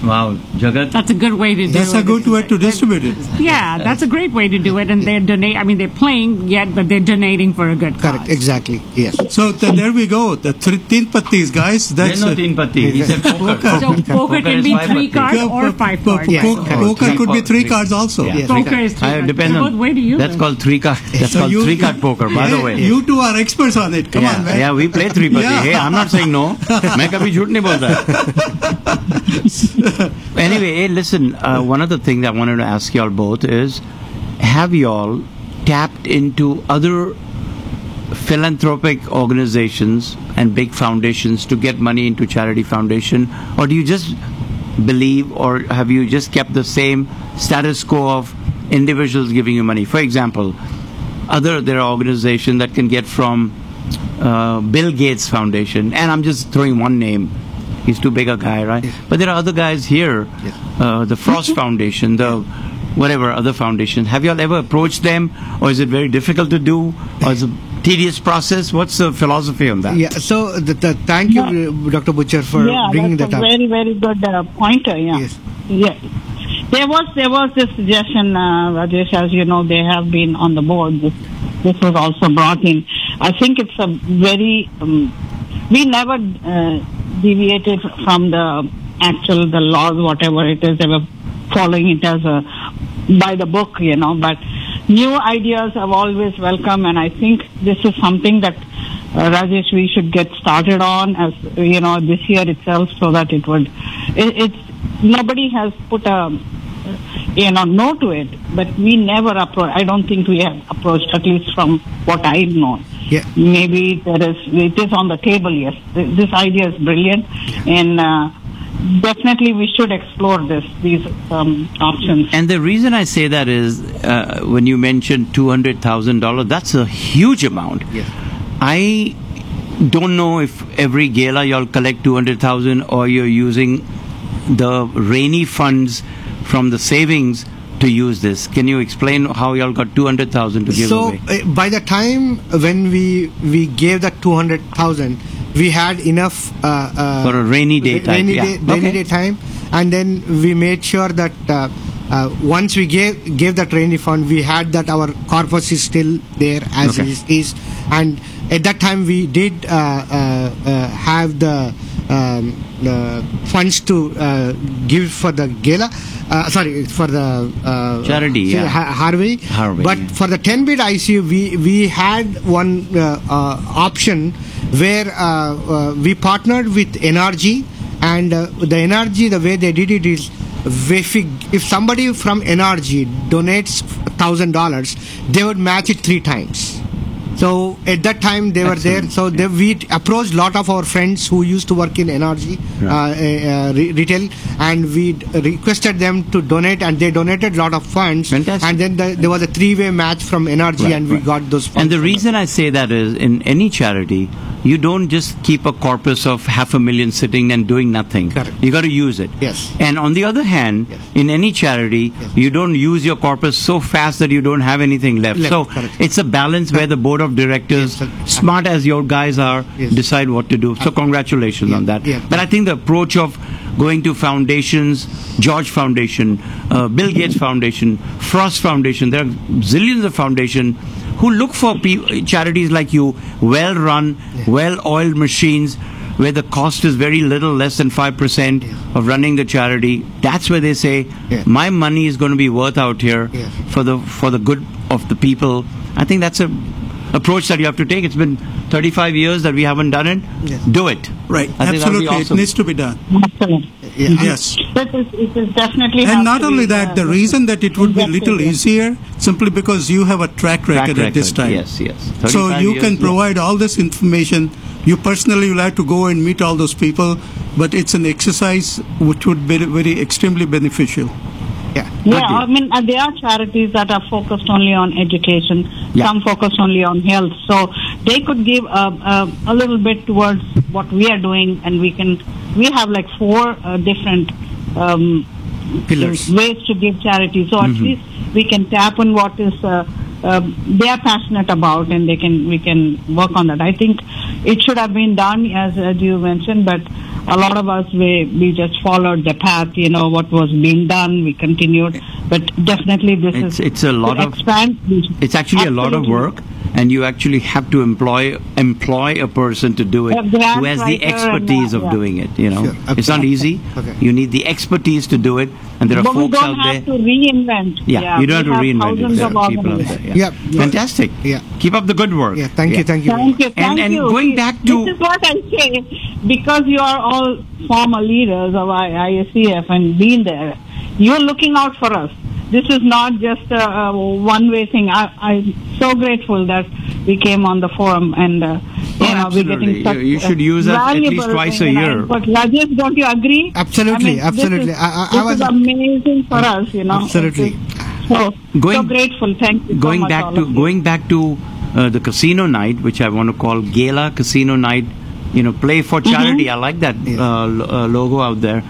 Wow, Jagat. That's a good way to do that's it. That's a good way to distribute it. Yeah, that's a great way to do it. And they're donate. I mean, they're playing yet, but they're donating for a good cause. Correct, exactly. Yes. So th- there we go. The three teen patties, guys. That's no teen patties. He said poker. So poker, poker can be three cards yeah, or five cards. Po- yeah. po- poker, poker three could po- be three, three cards also. Yeah. Yes. Poker is three cards. Depend on. Where do you? That's called three card. That's so called you, three card you, poker. By yeah, the way, you two are experts on it. Come yeah. on, man. Yeah, we play three patties. Hey, I'm not saying no. मैं कभी झूठ नहीं बोलता. Anyway, listen, uh, one other thing that I wanted to ask y'all both is, have y'all tapped into other philanthropic organizations and big foundations to get money into Charity Foundation? Or do you just believe, or have you just kept the same status quo of individuals giving you money? For example, other there are organizations that can get from uh, Bill Gates Foundation, and I'm just throwing one name. He's too big a guy, right? Yes. But there are other guys here, yes. uh, the Frost Foundation, the whatever other foundation. Have you all ever approached them, or is it very difficult to do, or is it tedious process? What's the philosophy on that? Yeah. So, the, the, thank you, yeah. Doctor Butcher, for yeah, bringing that up. Yeah, that's a very, very good uh, pointer. Yeah. Yes. Yeah. There was there was this suggestion, uh, Rajesh. As you know, they have been on the board. This, this was also brought in. I think it's a very. Um, we never uh, deviated from the actual the laws, whatever it is. They were following it as a by the book, you know, but. New ideas are always welcome, and I think this is something that, uh, Rajesh, we should get started on, as you know, this year itself, so that it would. It, it's nobody has put a, you know, no to it, but we never approach. I don't think we have approached, at least from what I know. Yeah. Maybe there is. It is on the table. Yes, this idea is brilliant, and. Uh, Definitely, we should explore this these um, options. And the reason I say that is, uh, when you mentioned two hundred thousand dollars, that's a huge amount. Yes. I don't know if every gala y'all collect two hundred thousand, or you're using the rainy funds from the savings to use this. Can you explain how y'all got two hundred thousand to give so, away? So, uh, by the time when we we gave that two hundred thousand. We had enough uh, uh, for a rainy day ra- time, rainy, yeah. day, rainy okay. day time, and then we made sure that uh, uh, once we gave gave that rainy fund, we had that our corpus is still there as okay. it is, and at that time we did uh, uh, uh, have the um, uh, funds to uh, give for the gala. Uh, sorry, for the uh, charity, uh, yeah. ha- Harvey. Harvey. But yeah. for the ten-bed I C U, we we had one uh, uh, option. Where uh, uh, we partnered with N R G, and uh, the N R G, the way they did it is, if somebody from N R G donates one thousand dollars, they would match it three times. So at that time they Excellent. were there. So they, we approached a lot of our friends who used to work in N R G right. uh, uh, re- retail, and we requested them to donate, and they donated a lot of funds. Fantastic. And then the, there was a three-way match from N R G, right, and we right. got those funds. And the reason them. I say that is, in any charity, you don't just keep a corpus of half a million sitting and doing nothing. Correct. You got to use it. Yes. And on the other hand, yes. in any charity, yes. you don't use your corpus so fast that you don't have anything left. left. So Correct. it's a balance Correct. where the board of directors, yes. smart as your guys are, yes. decide what to do. So congratulations yes. on that. Yes. But I think the approach of going to foundations, George Foundation, uh, Bill Gates Foundation, Frost Foundation, there are zillions of foundations who look for pe- charities like you, well-run, yeah. well-oiled machines where the cost is very little, less than five percent yeah. of running the charity. That's where they say, yeah. my money is going to be worth out here yeah. for the for the good of the people. I think that's a approach that you have to take. It's been thirty-five years that we haven't done it. Yes. Do it. Right. I Absolutely. Awesome. It needs to be done. Absolutely. Yeah. Yes. It is, it is definitely. And not only that, the reason that it would be little easier, simply because you have a track record, track record. at this time. Yes, yes. So you years, can provide yes. all this information. You personally will have to go and meet all those people, but it's an exercise which would be very extremely beneficial. Yeah, yeah. I mean, uh, there are charities that are focused only on education. Yeah. Some focus only on health. So they could give a, a, a little bit towards what we are doing, and we can. We have like four uh, different um, pillars ways to give charity. So mm-hmm. at least we can tap on what is uh, uh, they are passionate about, and they can we can work on that. I think it should have been done as, as you mentioned, but. A lot of us, we, we just followed the path, you know, what was being done, we continued. But definitely this it's, is... It's a lot of... Expand. It's actually Absolutely. a lot of work. And and you actually have to employ employ a person to do it who has the expertise of yeah. doing it. You know, sure. okay. It's not easy. Okay. You need the expertise to do it, and there are but folks out there. But we don't have to reinvent. Yeah, yeah. you don't we have to reinvent. Thousands it. Of yeah. people out there. Yeah. yeah. yeah. Fantastic. Yeah. Keep up the good work. Yeah. Thank yeah. you. Thank you. Thank you. Thank and, and you. Going back to this is what I say, because you are all former leaders of I A C F and been there. You're looking out for us. This is not just a, a one-way thing. I, I'm so grateful that we came on the forum and uh, you oh, know, we're getting such you, you should use us at least twice a year. I, but Rajesh, don't you agree? Absolutely, I mean, absolutely. This is, I, I, I this was, is amazing for uh, us, you know. Absolutely. So, going, so grateful. Thank you going so much, back all to, of Going you. back to uh, the casino night, which I want to call Gala Casino Night, you know, play for charity. Mm-hmm. I like that yeah. uh, uh, logo out there.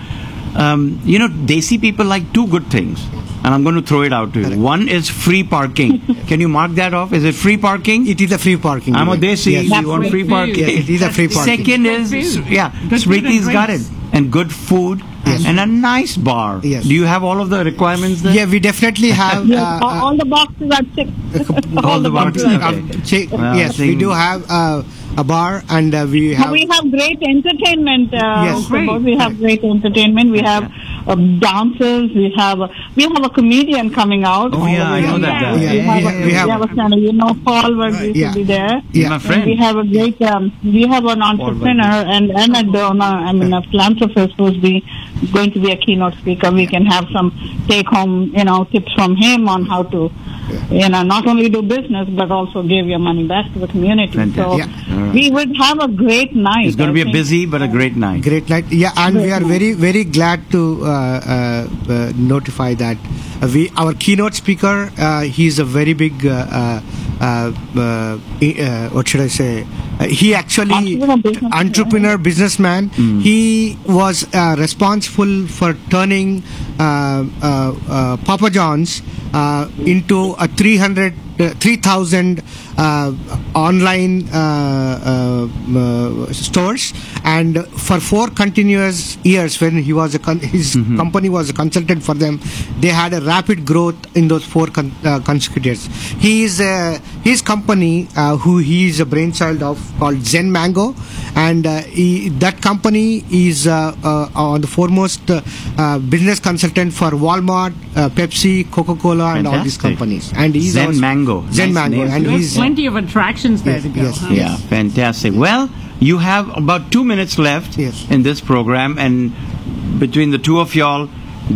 Um, you know, Desi people like two good things. And I'm going to throw it out to you. Correct. One is free parking. Can you mark that off? Is it free parking? It is a free parking. I'm right. a Desi. Yes. You want free parking? Yes, it is a free parking. Second is, yeah, Smriti's got it. And good food. Yes. And a nice bar. Yes. Do you have all of the requirements there? Yeah, we definitely have. Uh, uh, all the boxes are checked. all, all the boxes are okay. checked. Well, yes, we do have... Uh, A bar, and uh, we have we have great entertainment. Uh, yes, great. we have great entertainment. We have uh, dancers. We have a, we have a comedian coming out. Oh yeah, I know that. We have a kind of you know Paul will uh, yeah. be there. Yeah, my friend. And we have a great. Um, we have an entrepreneur and and a donor. I mean, a philanthropist who's be going to be a keynote speaker. We can have some take home you know tips from him on how to you know not only do business but also give your money back to the community. Fantastic. So. Yeah. We would have a great night. It's going I to be a busy but a great night. Great night. Yeah, and great we are night. very, very glad to uh, uh, uh, notify that. Uh, we Our keynote speaker, uh, he's a very big, uh, uh, uh, uh, what should I say? Uh, he actually, entrepreneur, businessman. entrepreneur businessman. Mm. He was uh, responsible for turning uh, uh, uh, Papa John's uh, into a three hundred three thousand uh, online uh, uh, uh, stores, and for four continuous years when he was a con- his mm-hmm. company was a consultant for them, they had a rapid growth in those four con- uh, consecutive years. He is uh, his company uh, who he is a brainchild of called Zen Mango, and uh, he, that company is uh, uh, on the foremost uh, uh, business consultant for Walmart, uh, Pepsi, Coca-Cola, and Fantastic. all these companies. And he's Zen Mango. Zen nice Mango. And there's plenty of attractions there yes, to go. Yes, huh? Yeah, fantastic. Well, you have about two minutes left yes. in this program, and between the two of y'all,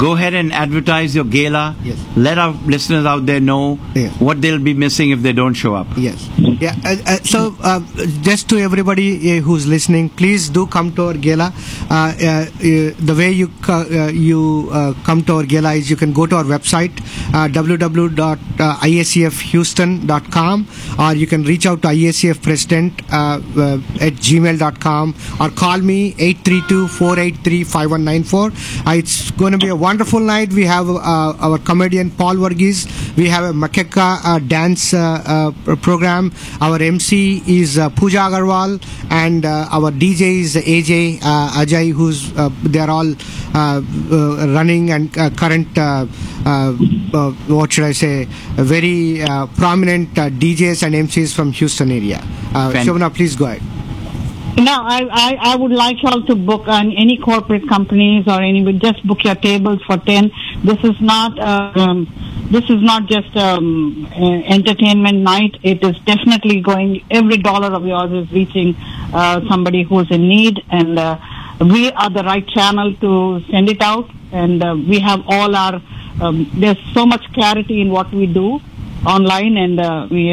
go ahead and advertise your gala. Yes. Let our listeners out there know yes. what they'll be missing if they don't show up. Yes. Yeah. Uh, uh, so, uh, just to everybody uh, who's listening, please do come to our gala. Uh, uh, uh, the way you uh, you uh, come to our gala is you can go to our website uh, w w w dot i a c f houston dot com, or you can reach out to iacfpresident uh, uh, at gmail dot com, or call me eight three two, four eight three, five one nine four. Uh, it's going to be a wonderful night. We have uh, our comedian Paul Varghese. We have a Makeka uh, dance uh, uh, program. Our M C is uh, Pooja Agarwal, and uh, our D J is A J uh, Ajay, who's uh, they're all uh, uh, running and uh, current uh, uh, uh, what should I say very uh, prominent uh, D Js and M Cs from Houston area. Uh, Shobhana, please go ahead. No, I, I, I would like y'all to book on any corporate companies or any, just book your tables for ten. This is not uh, um, this is not just um, uh, entertainment night. It is definitely going. Every dollar of yours is reaching uh, somebody who is in need, and uh, we are the right channel to send it out. And uh, we have all our. Um, there's so much clarity in what we do online, and uh, we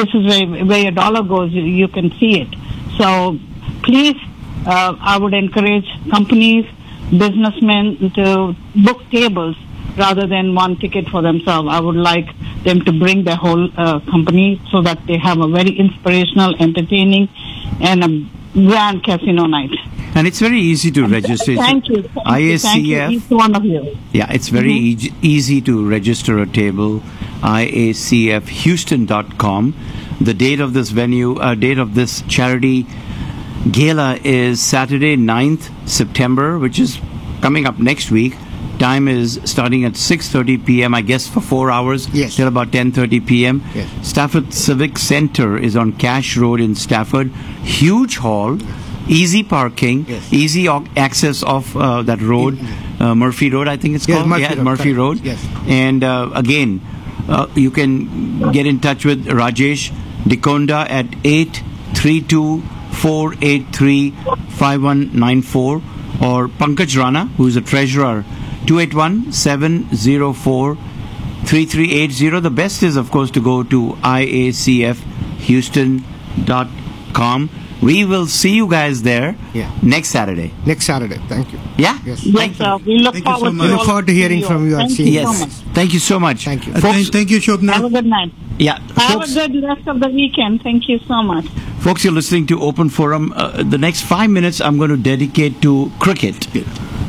this is where where your dollar goes. You, you can see it. So, please, uh, I would encourage companies, businessmen to book tables rather than one ticket for themselves. I would like them to bring their whole uh, company so that they have a very inspirational, entertaining, and a grand casino night. And it's very easy to register. Thank you. Thank I A C F. Thank you, each one of you. Yeah, it's very mm-hmm. e- easy to register a table. i a c f houston dot com. The date of this venue, uh, date of this charity gala is Saturday ninth September, which is coming up next week Time is starting at six thirty p.m., I guess, for four hours yes. till about ten thirty p.m. Yes. Stafford Civic Center is on Cash Road in Stafford. Huge hall, easy parking, yes. easy o- access off uh, that road, uh, Murphy Road, I think it's yes, called. Murphy yeah, Road, Murphy correct. Road. Yes. And uh, again, uh, you can get in touch with Rajesh Dikona at eight three two, four eight three, five one nine four or Pankaj Rana, who is a treasurer, two eight one, seven zero four, three three eight zero. The best is, of course, to go to i a c f houston dot com. We will see you guys there yeah. next Saturday. Next Saturday. Thank you. Yeah? Yes. Yes, thank sir. You. We look thank forward, you so much. To, look forward to hearing video. From you and seeing you. Yes. So thank you so much. Thank you. Uh, folks, thank you, Shobhana. Have a good night. Yeah. Have folks, a good rest of the weekend. Thank you so much. Folks, you're listening to Open Forum. Uh, the next five minutes I'm going to dedicate to cricket,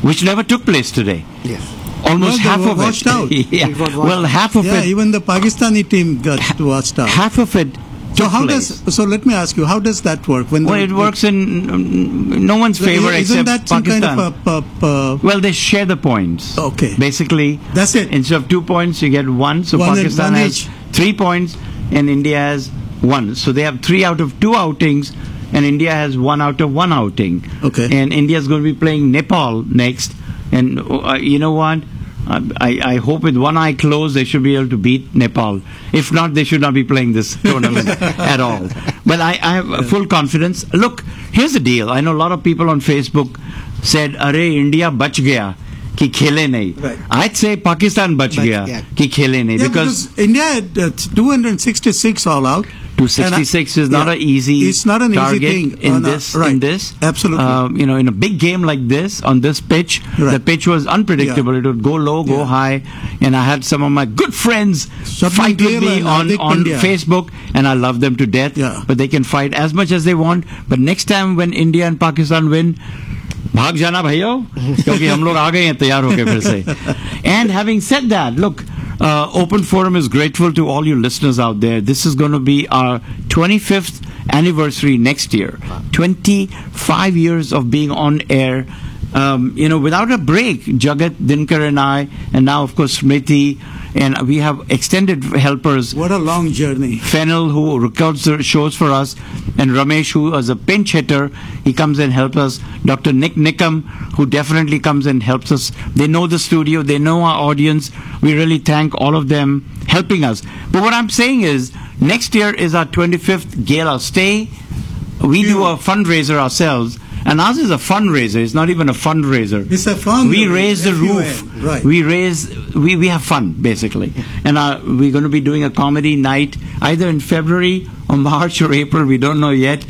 which never took place today. Yes. Almost no, half of washed it. Out. yeah. It washed well, half of yeah, it. Even the Pakistani team got ha- washed out. Half of it. So how place. Does so? Let me ask you, how does that work? When well, the, it works in um, no one's favor isn't except that some Pakistan. Kind of a, a, a well, they share the points. Okay, basically that's it. Instead of two points, you get one. So one Pakistan one has each. Three points, and India has one. So they have three out of two outings, and India has one out of one outing. Okay, and India is going to be playing Nepal next. And uh, you know what? I, I hope with one eye closed they should be able to beat Nepal. If not, they should not be playing this tournament at all. But I, I have full confidence. Look, here's the deal. I know a lot of people on Facebook said, "Are India bach gaya ki khele nahi." Right. I'd say Pakistan bach gaya ki khele nahi yeah, because, because India had uh, two hundred sixty-six all out. two sixty-six is not yeah, an easy it's not an target easy thing in this. A, right. In this, absolutely, uh, you know, in a big game like this on this pitch, right. the pitch was unpredictable. Yeah. It would go low, go yeah. high, and I had some of my good friends Shabnam fight with me on, on Facebook, and I love them to death. Yeah. But they can fight as much as they want. But next time when India and Pakistan win, bhag jana bhaiyo, kyunki hum log aa gaye hain taiyar hoke phir se. And having said that, look. Uh, Open Forum is grateful to all you listeners out there. This is going to be our twenty-fifth anniversary next year. twenty-five years of being on air, um, you know, without a break. Jagat, Dinkar and I, and now, of course, Smriti, and we have extended helpers. What a long journey. Fennel, who records the shows for us, and Ramesh, who is a pinch hitter. He comes and helps us. Doctor Nick Nickham, who definitely comes and helps us. They know the studio. They know our audience. We really thank all of them helping us. But what I'm saying is, next year is our twenty-fifth gala stay. We do a fundraiser ourselves. And ours is a fundraiser. It's not even a fundraiser. It's a fundraiser. We raise the roof. Right. We raise. We, we have fun basically, and uh, we're going to be doing a comedy night either in February or March or April. We don't know yet.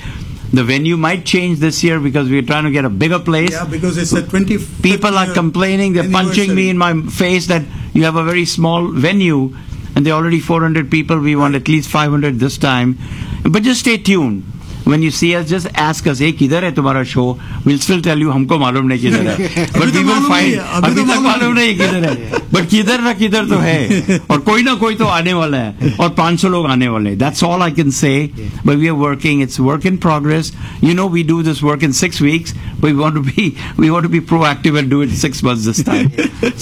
The venue might change this year because we're trying to get a bigger place. Yeah, because it's a twenty. People are complaining. They're punching me in my face that you have a very small venue, and there are already four hundred people. We want at least five hundred this time, but just stay tuned. When you see us, just ask us, hey, kidhar hai tumhara show? We'll still tell you, humko malum nahi kidhar hai. But we will find, abhi tak malum nahi kidhar hai. But kidhar na kidhar to hai. Aur koi na koi to aane wala hai. Aur five hundred log aane wale hai. That's all I can say. But we are working. It's work in progress. You know, we do this work in six weeks. But we want to be, we want to be proactive and do it six months this time.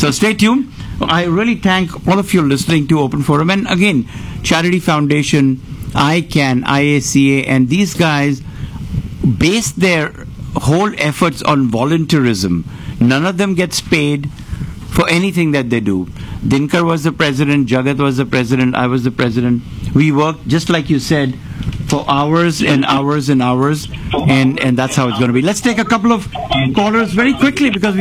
So stay tuned. I really thank all of you listening to Open Forum. And again, Charity Foundation, ICANN, I A C A, and these guys base their whole efforts on volunteerism. None of them gets paid for anything that they do. Dinkar was the president, Jagat was the president, I was the president. We worked, just like you said, for hours and hours and hours, and, and that's how it's going to be. Let's take a couple of callers very quickly because we